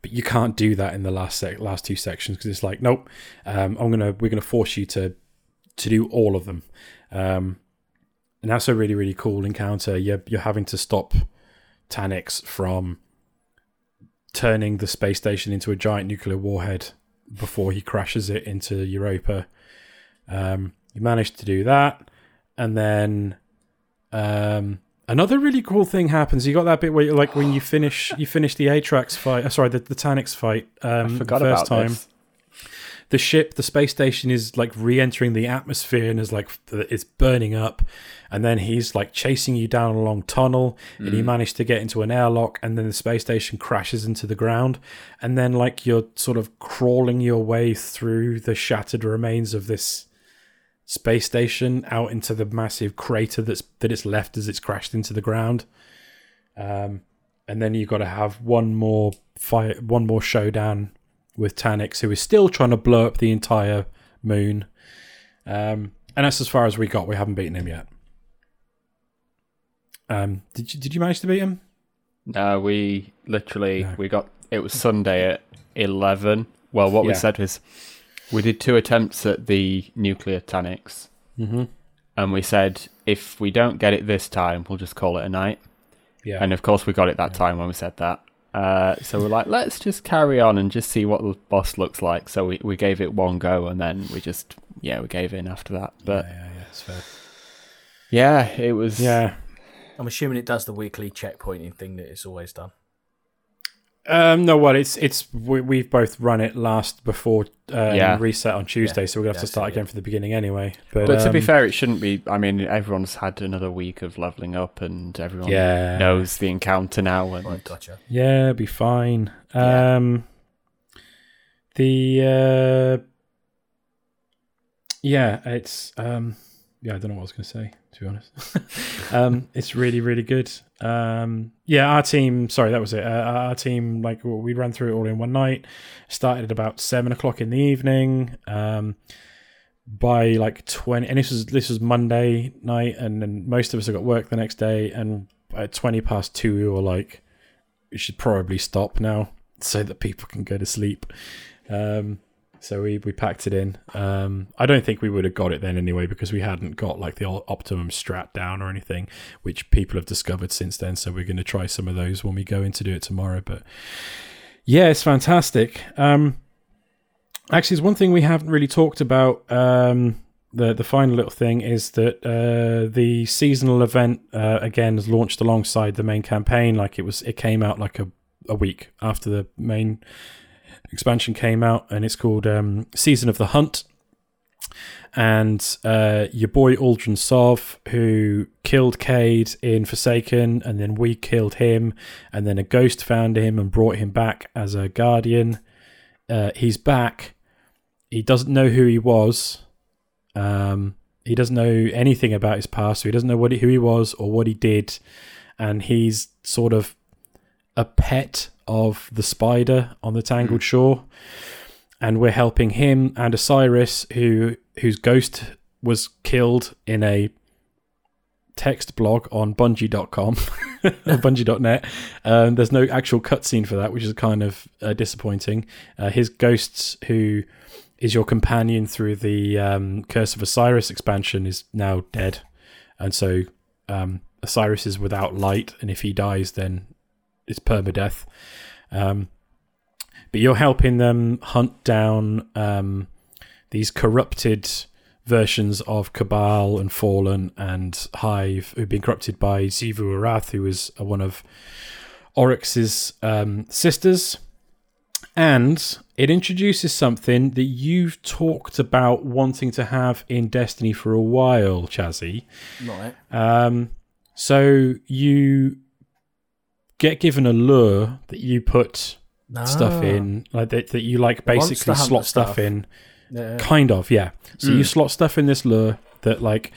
But you can't do that in the last sec- last two sections because it's like, nope, um, I'm going to, we're going to force you to to do all of them. Um, And that's a really, really cool encounter. You're, you're having to stop Tanix from turning the space station into a giant nuclear warhead before he crashes it into Europa. Um, you manage to do that. And then um, another really cool thing happens. You got that bit where you're like, when you finish you finish the Atrax fight, uh, sorry, the, the Tanix fight um, I forgot the first about time. This. The ship, the space station is like re-entering the atmosphere and is like, it's burning up. And then he's like chasing you down a long tunnel and mm. you manage to get into an airlock, and then the space station crashes into the ground. And then like you're sort of crawling your way through the shattered remains of this space station out into the massive crater that's that it's left as it's crashed into the ground. Um, and then you've got to have one more fight, one more showdown with Tanix, who is still trying to blow up the entire moon. Um, and that's as far as we got. We haven't beaten him yet. Um, did you, did you manage to beat him? No, we literally, no. we got, it was Sunday at eleven. Well, what yeah. we said was, we did two attempts at the nuclear Tanix. Mm-hmm. And we said, if we don't get it this time, we'll just call it a night. Yeah. And of course we got it that yeah. time when we said that. Uh, so we're like, let's just carry on and just see what the boss looks like. So we, we gave it one go, and then we just, yeah, we gave in after that. But yeah, yeah, yeah, it's fair. Yeah, it was. Yeah, I'm assuming it does the weekly checkpointing thing that it's always done. Um, no, well, it's it's we, we've both run it last before uh, yeah. reset on Tuesday, yeah. so we're gonna have yeah, to start again yeah. from the beginning anyway. But, but um, to be fair, it shouldn't be. I mean, everyone's had another week of leveling up, and everyone yeah. knows the encounter now. And right, gotcha. yeah, it'll be fine. Yeah. Um, the uh, yeah, it's um, yeah, I don't know what I was gonna say, to be honest. um, it's really, really good. Um, yeah, our team, sorry, that was it. Uh, our team, like, we ran through it all in one night, started at about seven o'clock in the evening. Um, by like twenty, and this was, this was Monday night, and then most of us have got work the next day. And at twenty past two, we were like, we should probably stop now so that people can go to sleep. Um, So we, we packed it in. Um, I don't think we would have got it then anyway, because we hadn't got like the optimum strat down or anything, which people have discovered since then. So we're going to try some of those when we go in to do it tomorrow. But yeah, it's fantastic. Um, actually, there's one thing we haven't really talked about. Um, the the final little thing is that uh, the seasonal event uh, again is launched alongside the main campaign. Like it was, it came out like a, a week after the main expansion came out, and it's called um, Season of the Hunt. And uh, your boy Aldrin Sov, who killed Cade in Forsaken, and then we killed him, and then a ghost found him and brought him back as a guardian. Uh, he's back. He doesn't know who he was. Um, he doesn't know anything about his past, so he doesn't know what he, who he was or what he did. And he's sort of a pet of the spider on the Tangled Shore, and we're helping him and Osiris, who whose ghost was killed in a text blog on bungie dot com bungie dot net. Um, there's no actual cutscene for that, which is kind of uh, disappointing. Uh, his ghosts, who is your companion through the um, Curse of Osiris expansion, is now dead, and so um, Osiris is without light, and if he dies, then it's permadeath. Um, but you're helping them hunt down um, these corrupted versions of Cabal and Fallen and Hive, who've been corrupted by Zivu Arath, who is one of Oryx's um, sisters. And it introduces something that you've talked about wanting to have in Destiny for a while, Chazzy. Right. Um, so you get given a lure that you put ah. stuff in, like that, that you like basically slot stuff, stuff in. Yeah. Kind of, yeah. So mm. you slot stuff in this lure that like,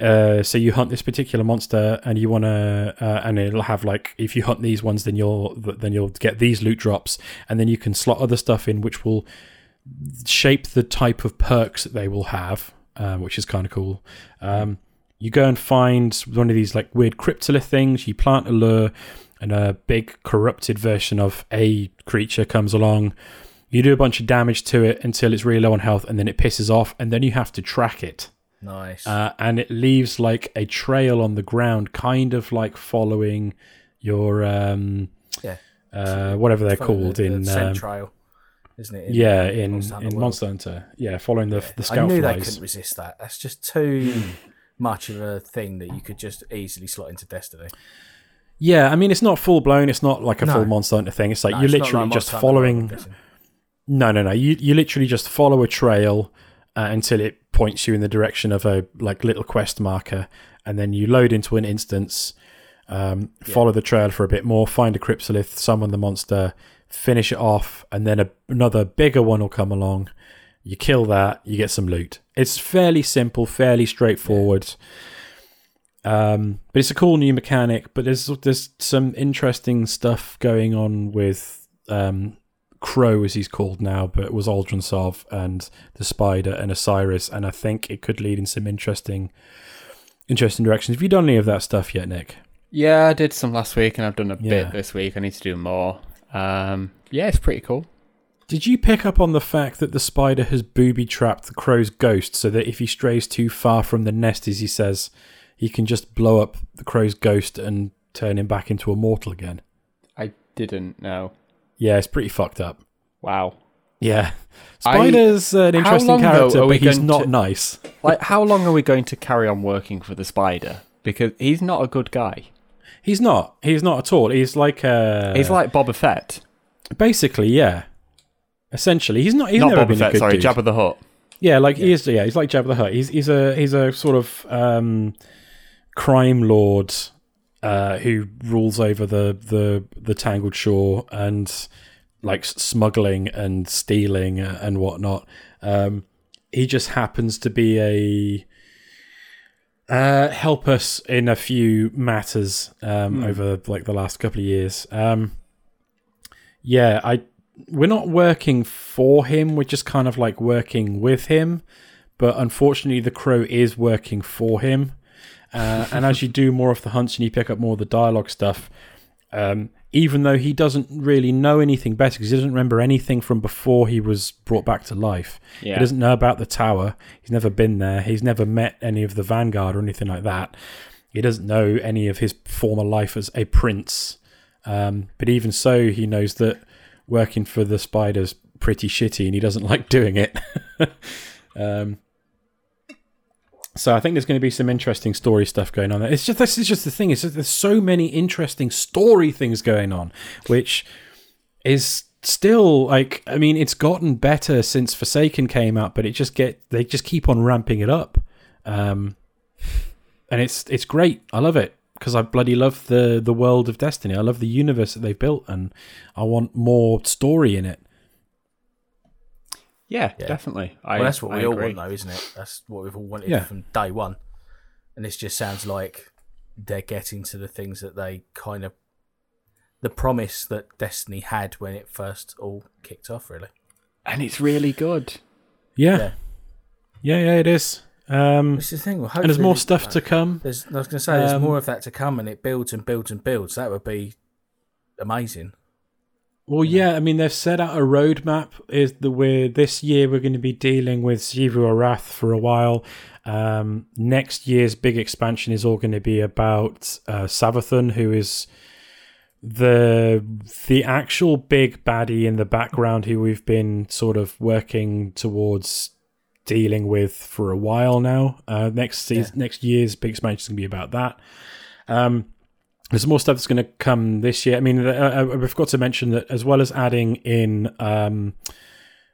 uh, so you hunt this particular monster and you want to, uh, and it'll have like, if you hunt these ones, then you'll then you'll get these loot drops, and then you can slot other stuff in which will shape the type of perks that they will have, uh, which is kind of cool. Um, you go and find one of these like weird cryptolith things. You plant a lure, and a big corrupted version of a creature comes along. You do a bunch of damage to it until it's really low on health, and then it pisses off, and then you have to track it. Nice. Uh, and it leaves like a trail on the ground, kind of like following your um, yeah, uh, whatever they're called the, in the scent um, trial, isn't it? In, yeah, in Monster Hunter. In Monster Hunter. Yeah, following the yeah. the scout I knew flies. They couldn't resist that. That's just too much of a thing that you could just easily slot into Destiny. Yeah, I mean, it's not full blown. It's not like a no. full Monster Hunter thing. It's like no, you're it's literally like just following. No, no, no. You you literally just follow a trail uh, until it points you in the direction of a like little quest marker, and then you load into an instance, um, yeah. follow the trail for a bit more, find a cryptolith, summon the monster, finish it off, and then a, another bigger one will come along. You kill that, you get some loot. It's fairly simple, fairly straightforward. Yeah. Um, but it's a cool new mechanic. But there's there's some interesting stuff going on with. Um, Crow, as he's called now, but it was Aldrinsov and the Spider and Osiris, and I think it could lead in some interesting interesting directions. Have you done any of that stuff yet, Nick? Yeah, I did some last week, and I've done a yeah. bit this week. I need to do more. Um, yeah, it's pretty cool. Did you pick up on the fact that the Spider has booby-trapped the Crow's ghost so that if he strays too far from the nest, as he says, he can just blow up the Crow's ghost and turn him back into a mortal again? I didn't know. Yeah, it's pretty fucked up. Wow. Yeah. Spider's I, an interesting character, but he's not to, nice. Like, how long are we going to carry on working for the Spider? Because he's not a good guy. He's not. He's not at all. He's like a... He's like Boba Fett. Basically, yeah. Essentially. He's not... He's not never Boba been Fett, a good sorry, dude. Jabba the Hutt. Yeah, like, yeah. He is, yeah, he's like Jabba the Hutt. He's, he's, a, he's a sort of um, crime lord... Uh, who rules over the, the the Tangled Shore and like smuggling and stealing and whatnot. Um, he just happens to be a uh, help us in a few matters um, mm. over like the last couple of years. Um, yeah, I we're not working for him. We're just kind of like working with him. But unfortunately, the Crow is working for him. Uh, and as you do more of the hunts and you pick up more of the dialogue stuff, um, even though he doesn't really know anything better because he doesn't remember anything from before he was brought back to life. Yeah. He doesn't know about the tower. He's never been there. He's never met any of the Vanguard or anything like that. He doesn't know any of his former life as a prince. Um, but even so, he knows that working for the Spider's pretty shitty and he doesn't like doing it. um So I think there's going to be some interesting story stuff going on there. It's just this is just the thing. It's just, there's so many interesting story things going on, which is still like I mean, it's gotten better since Forsaken came out, but it just get they just keep on ramping it up, um, and it's it's great. I love it because I bloody love the the world of Destiny. I love the universe that they've built, and I want more story in it. Yeah, yeah, definitely. I, well, that's what I we agree. all want, though, isn't it? That's what we've all wanted yeah. from day one. And this just sounds like they're getting to the things that they kind of... The promise that Destiny had when it first all kicked off, really. And it's really good. Yeah. Yeah, yeah, yeah it is. Um, this is the thing. Well, and there's more stuff like, to come. There's, I was going to say, um, there's more of that to come, and it builds and builds and builds. That would be amazing. Well, yeah, I mean, they've set out a roadmap. Is that we're this year we're going to be dealing with Zivu Arath for a while. Um, next year's big expansion is all going to be about uh, Savathun, who is the the actual big baddie in the background who we've been sort of working towards dealing with for a while now. Uh, next season, yeah. next year's big expansion is going to be about that. Um, there's more stuff that's going to come this year. I mean, I, I forgot to mention that as well as adding in um,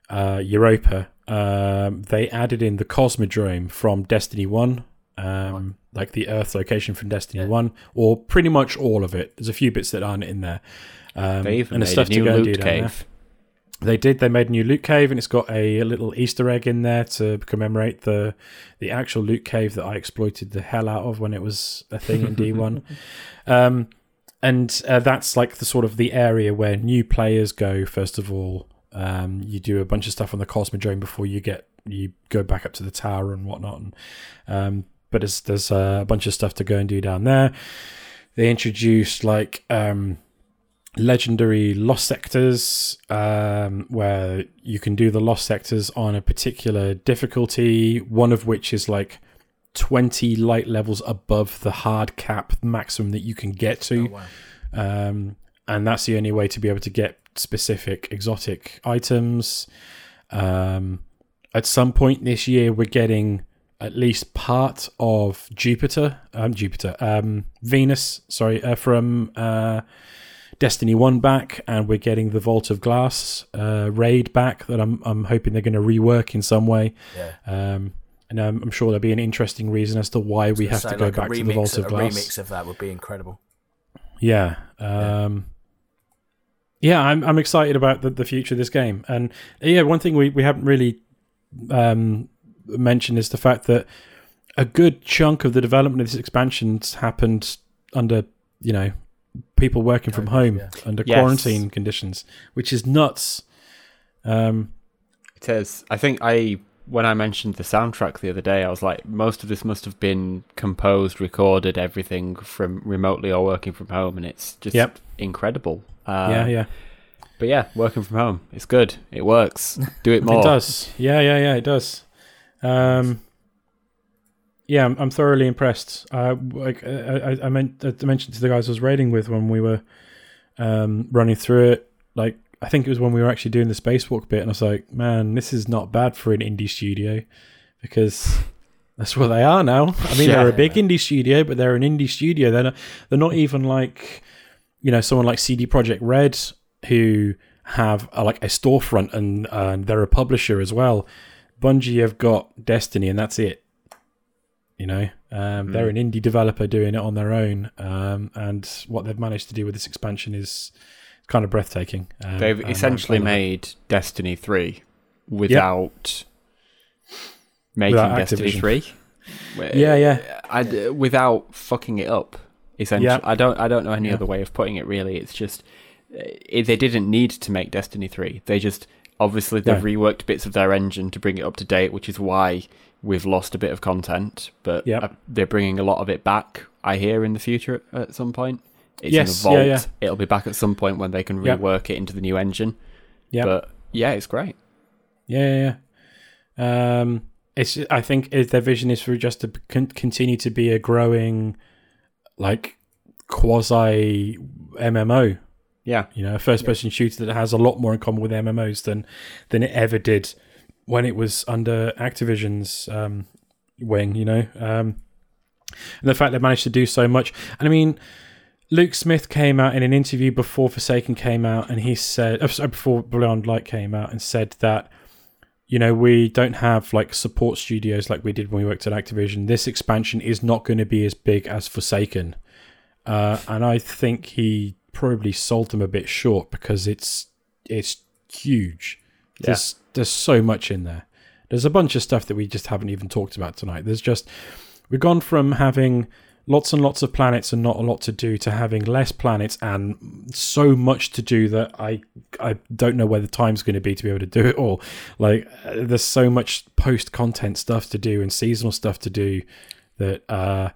uh, Europa, um, they added in the Cosmodrome from Destiny one. Um, like the Earth location from Destiny yeah. one, or pretty much all of it. There's a few bits that aren't in there. Um, they even and made stuff a new to go loot and do cave. They did. They made a new loot cave, and it's got a, a little Easter egg in there to commemorate the the actual loot cave that I exploited the hell out of when it was a thing in D one. Um, and uh, that's like the sort of the area where new players go, first of all. Um, you do a bunch of stuff on the Cosmodrome before you get you go back up to the tower and whatnot. And, um, but it's, there's uh, a bunch of stuff to go and do down there. They introduced like um, legendary lost sectors um, where you can do the lost sectors on a particular difficulty, one of which is like twenty light levels above the hard cap maximum that you can get to. Oh, wow. Um, and that's the only way to be able to get specific exotic items. Um, at some point this year, we're getting at least part of Jupiter, um, Jupiter, um, Venus, sorry, uh, from uh, Destiny one back, and we're getting the Vault of Glass uh, raid back that I'm I'm hoping they're going to rework in some way. Yeah. Um, and I'm, I'm sure there'll be an interesting reason as to why we have say, to go like back remix, to the Vault of Glass. A remix of that would be incredible. Yeah. Um, yeah. yeah, I'm I'm excited about the, the future of this game. And yeah, one thing we, we haven't really... Um, mention is the fact that a good chunk of the development of this expansion's happened under, you know, people working from home yeah. under yes. quarantine conditions, which is nuts. Um, it is. I think I when I mentioned the soundtrack the other day, I was like, most of this must have been composed, recorded, everything from remotely or working from home, and it's just yep. incredible. Uh, yeah, yeah. But yeah, working from home, it's good. It works. Do it more. It does. Yeah, yeah, yeah. It does. Um, yeah, I'm, I'm thoroughly impressed. Uh, like I, I, I, meant, I mentioned to the guys I was raiding with when we were um, running through it. Like I think it was when we were actually doing the spacewalk bit, and I was like, "Man, this is not bad for an indie studio," because that's what they are now. I mean, yeah, they're a big man. indie studio, but they're an indie studio. They're not, they're not even like, you know, someone like C D Projekt Red who have a, like a storefront and uh, they're a publisher as well. Bungie have got Destiny, and that's it. You know, um, mm. they're an indie developer doing it on their own, um, and what they've managed to do with this expansion is kind of breathtaking. Um, they've essentially made Destiny three without yep. making without Destiny three. Yeah, yeah. I, without fucking it up. Essentially, yep. I don't. I don't know any yep. other way of putting it. Really, it's just it, they didn't need to make Destiny three. They just. Obviously, they've yeah. reworked bits of their engine to bring it up to date, which is why we've lost a bit of content. But yep. they're bringing a lot of it back, I hear, in the future at some point. It's yes, in a vault. Yeah, yeah. It'll be back at some point when they can rework yep. it into the new engine. Yep. But yeah, it's great. Yeah, yeah, yeah. Um, it's, I think their vision is for just to continue to be a growing, like, quasi-M M O. Yeah, you know, a first-person yeah. shooter that has a lot more in common with M M Os than than it ever did when it was under Activision's um, wing. You know, um, and the fact they managed to do so much. And I mean, Luke Smith came out in an interview before Forsaken came out, and he said, oh, sorry, before Beyond Light came out, and said that, you know, we don't have like support studios like we did when we worked at Activision. This expansion is not going to be as big as Forsaken, uh, and I think he. Probably sold them a bit short because it's it's huge. Yeah. There's there's so much in there. There's a bunch of stuff that we just haven't even talked about tonight. There's just we've gone from having lots and lots of planets and not a lot to do to having less planets and so much to do that I I don't know where the time's going to be to be able to do it all. Like there's so much post content stuff to do and seasonal stuff to do that. Uh,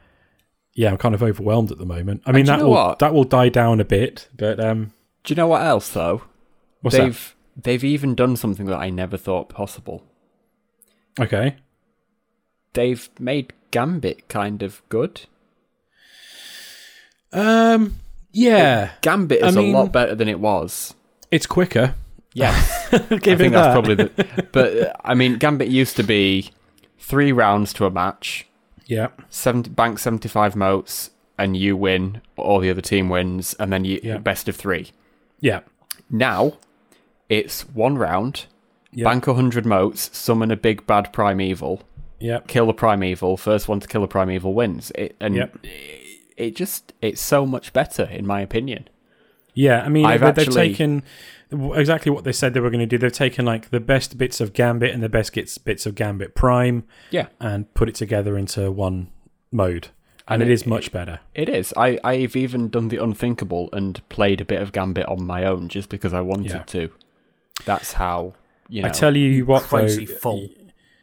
Yeah, I'm kind of overwhelmed at the moment. I mean, that will what? that will die down a bit, but um, do you know what else though? What's they've that? they've even done something that I never thought possible. Okay, they've made Gambit kind of good. Um, Yeah. Gambit is I mean, a lot better than it was. It's quicker. Yes. I think that. that's probably the... But, I mean, Gambit used to be three rounds to a match. Yeah. seventy, bank seventy-five motes, and you win, or the other team wins, and then you yeah. best of three. Yeah. Now, it's one round, yeah. bank one hundred motes, summon a big bad primeval, yeah. kill the primeval, first one to kill the primeval wins. It, and yeah. it, it just, it's so much better, in my opinion. Yeah, I mean, I've they've actually, taken exactly what they said they were going to do. They've taken like the best bits of Gambit and the best bits of Gambit Prime, yeah. and put it together into one mode. And, and it, it is much better. It is. I, I've even done the unthinkable and played a bit of Gambit on my own just because I wanted yeah. to. That's how, you know. I tell you what, crazy though, full.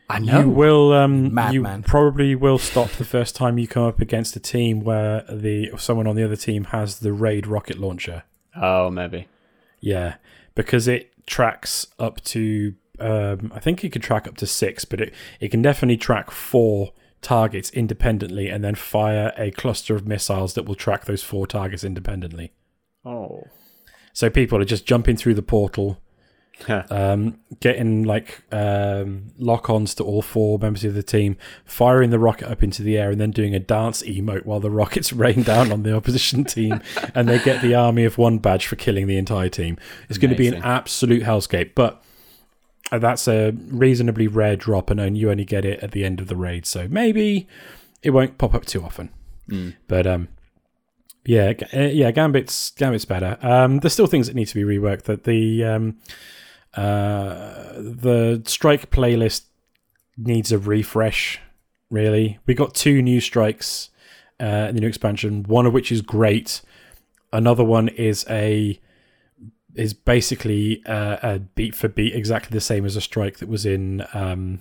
I know. You will. Um, Mad you man. probably will stop the first time you come up against a team where the someone on the other team has the Raid rocket launcher. Oh, maybe. Yeah, because it tracks up to. Um, I think it can track up to six, but it, it can definitely track four targets independently and then fire a cluster of missiles that will track those four targets independently. Oh. So people are just jumping through the portal, um, getting like um, lock-ons to all four members of the team, firing the rocket up into the air and then doing a dance emote while the rockets rain down on the opposition team, and they get the army of one badge for killing the entire team. It's Amazing. Going to be an absolute hellscape, but that's a reasonably rare drop, and you only get it at the end of the raid, so maybe it won't pop up too often. Mm. But um, yeah, yeah, Gambit's Gambit's better. Um, there's still things that need to be reworked. That the um, uh, the strike playlist needs a refresh. Really, we got two new strikes uh, in the new expansion. One of which is great. Another one is a. is basically uh, a beat for beat exactly the same as a strike that was in um,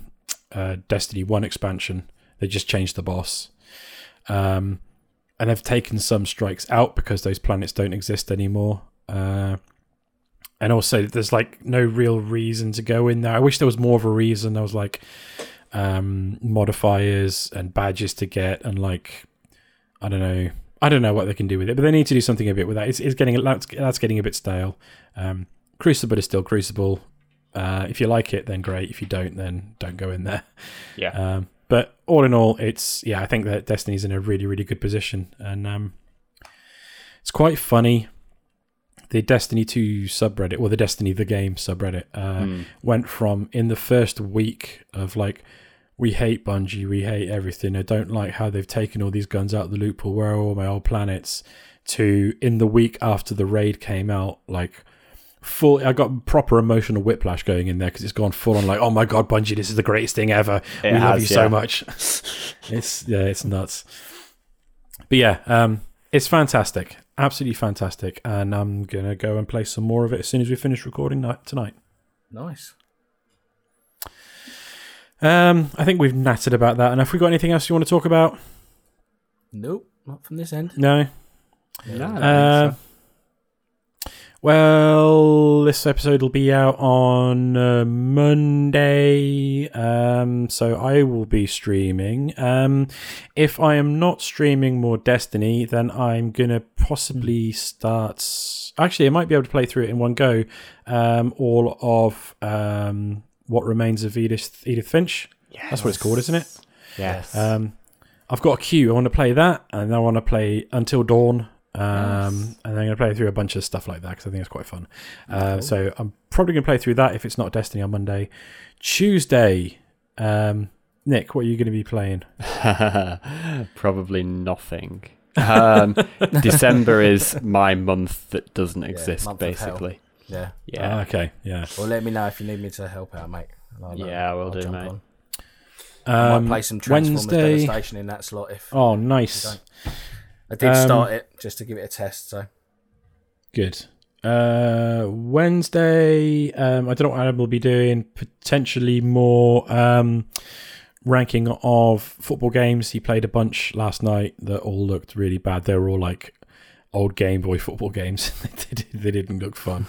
uh, Destiny one expansion. They just changed the boss. Um, and they've taken some strikes out because those planets don't exist anymore. Uh, and also there's like no real reason to go in there. I wish there was more of a reason. There was like um, modifiers and badges to get and like, I don't know, I don't know what they can do with it, but they need to do something a bit with that. It's, it's getting that's, that's getting a bit stale. Um, Crucible is still Crucible. Uh, if you like it, then great. If you don't, then don't go in there. Yeah. Um, but all in all, it's yeah. I think that Destiny's in a really, really good position, and um, it's quite funny. The Destiny two subreddit, or the Destiny the game subreddit, uh, mm. went from in the first week of like. We hate Bungie, we hate everything, I don't like how they've taken all these guns out of the loophole, where are all my old planets, to in the week after the raid came out, like, full, I got proper emotional whiplash going in there, because it's gone full on like, oh my god, Bungie, this is the greatest thing ever, it we has, love you yeah. so much. it's, yeah, it's nuts. But yeah, um, it's fantastic, absolutely fantastic, and I'm going to go and play some more of it as soon as we finish recording tonight. Nice. Um, I think we've nattered about that. And have we got anything else you want to talk about? Nope, not from this end. No. No. Uh, so. Well, this episode will be out on uh, Monday, um, so I will be streaming. Um, if I am not streaming more Destiny, then I'm gonna possibly start. Actually, I might be able to play through it in one go. Um, all of um. What Remains of Edith Edith Finch. Yes. That's what it's called, isn't it? Yes. Um, I've got a queue. I want to play that, and I want to play Until Dawn, um, yes. and I'm going to play through a bunch of stuff like that because I think it's quite fun. Uh, cool. So I'm probably going to play through that if it's not Destiny on Monday. Tuesday, um, Nick, what are you going to be playing? Probably nothing. Um, December is my month that doesn't exist, yeah, basically. Yeah. Yeah. Uh, okay. Yeah. Well, let me know if you need me to help out, mate. I'll, yeah, I will I'll do, mate. On. Um, I might play some Transformers Wednesday. Devastation in that slot. If oh, nice. If I did um, start it just to give it a test. So good. Uh, Wednesday. Um, I don't know what I will be doing. Potentially more um, ranking of football games. He played a bunch last night that all looked really bad. They were all like. Old Game Boy football games. They didn't look fun.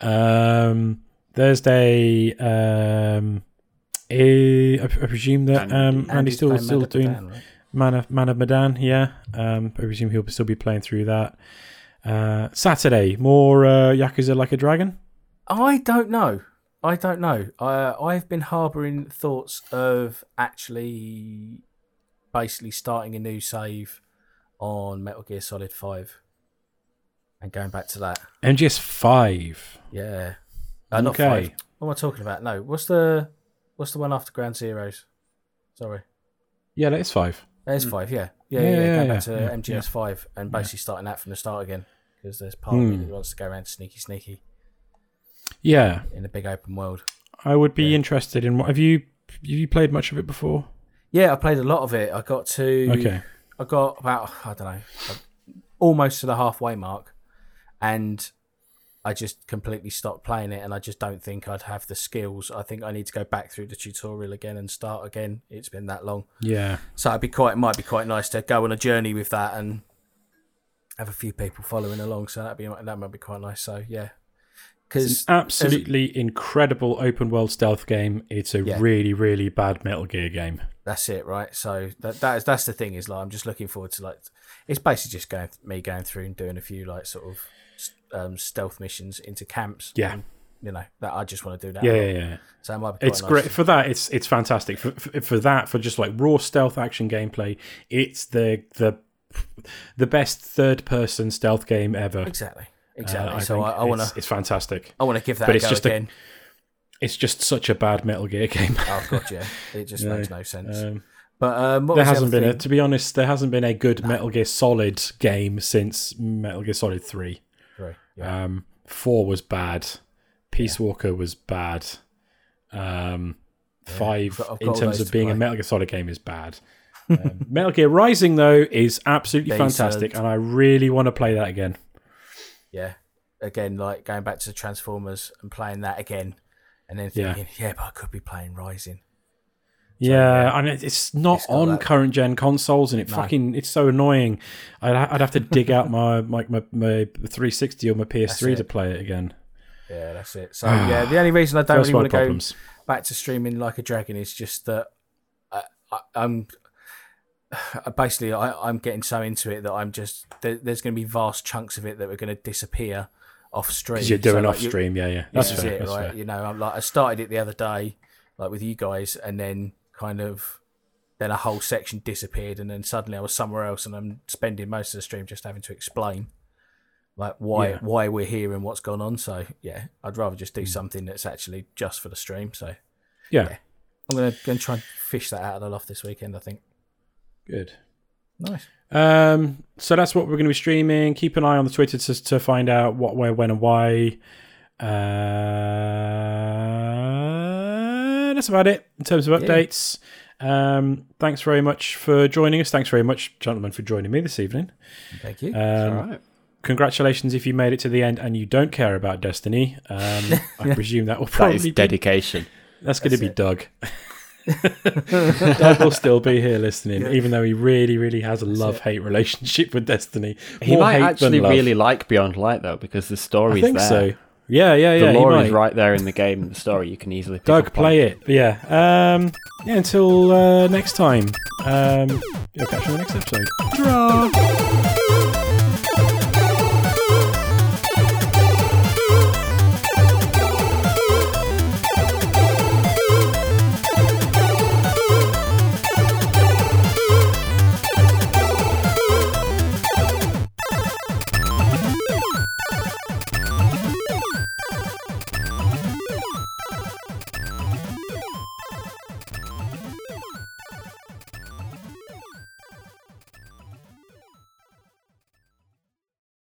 Um, Thursday, um, I, I presume that um, Andy, Andy's still still doing Man of Man of Medan. Yeah, um, I presume he'll still be playing through that. Uh, Saturday, more uh, Yakuza Like a Dragon? I don't know. I don't know. Uh, I've been harbouring thoughts of actually basically starting a new save on Metal Gear Solid five and going back to that. M G S five? Yeah. Uh, not okay. five. What am I talking about? No. What's the what's the one after Ground Zeroes? Sorry. Yeah, that is five. That is five, yeah. Yeah, yeah, yeah. yeah, yeah going yeah, back to yeah, M G S five yeah. and basically yeah. starting that from the start again, because there's part mm. of me that wants to go around sneaky, sneaky. Yeah. In a big open world. I would be yeah. interested in what... Have you have you played much of it before? Yeah, I played a lot of it. I got to... Okay. I got about, I don't know, almost to the halfway mark, and I just completely stopped playing it, and I just don't think I'd have the skills. I think I need to go back through the tutorial again and start again. It's been that long. Yeah. So it'd be quite, it might be quite nice to go on a journey with that and have a few people following along, so that'd be, that might be quite nice. So, yeah. It's an absolutely incredible open world stealth game. It's a yeah. really, really bad Metal Gear game. That's it, right? So that that is that's the thing is like I'm just looking forward to like it's basically just going me going through and doing a few like sort of um, stealth missions into camps. Yeah, and, you know that I just want to do that. Yeah, yeah, yeah. So it might be it's nice great to... for that. It's it's fantastic for, for for that for just like raw stealth action gameplay. It's the the the best third person stealth game ever. Exactly. Exactly. Uh, I so I, I want to. It's fantastic. I want to give that but a it's go just again. A, it's just such a bad Metal Gear game. Oh god, yeah. It just yeah. makes no sense. Um, but um, what there hasn't the been, a, to be honest, there hasn't been a good no. Metal Gear Solid game since Metal Gear Solid three. Right. Yeah. Um, four was bad. Peace yeah. Walker was bad. Um, yeah. Five, I've got, I've in terms of being play. a Metal Gear Solid game, is bad. um, Metal Gear Rising though is absolutely Decent. fantastic, and I really want to play that again. Yeah, again, like going back to Transformers and playing that again, and then thinking, yeah, yeah but I could be playing Rising. So, yeah, yeah, and it's not, it's not on that. current gen consoles, and it no. fucking it's so annoying. I'd I'd have to dig out my my my, my three sixty or my P S three to play it again. Yeah, that's it. So yeah, the only reason I don't really want to problems. go back to streaming Like a Dragon is just that I, I, I'm. Basically, I, I'm getting so into it that I'm just there, there's going to be vast chunks of it that are going to disappear off stream. Because you're doing so, like, off stream, yeah, yeah. That's, that's fair, it, that's right? Fair. You know, I'm like I started it the other day, like with you guys, and then kind of then a whole section disappeared, and then suddenly I was somewhere else, and I'm spending most of the stream just having to explain, like why yeah. why we're here and what's gone on. So yeah, I'd rather just do mm. something that's actually just for the stream. So yeah, yeah. I'm gonna, gonna try and fish that out of the loft this weekend, I think. Good. Nice. Um, so that's what we're going to be streaming. Keep an eye on the Twitter to, to find out what, where, when, and why. Uh, that's about it in terms of updates. Yeah. Um, thanks very much for joining us. Thanks very much, gentlemen, for joining me this evening. Thank you. Um, that's all right. Congratulations if you made it to the end and you don't care about Destiny. Um, I presume that will probably that is dedication. Be, that's going that's to be it. Doug. Doug will still be here listening, yeah. even though he really, really has a love-hate relationship with Destiny. More he might actually really like Beyond Light, though, because the story's I think there. So. Yeah, yeah, yeah. The lore is right there in the game. The story you can easily pick Doug, up play on. it. Yeah. Um, yeah. Until uh, next time. Um, yeah, catch you on the next episode. Draw.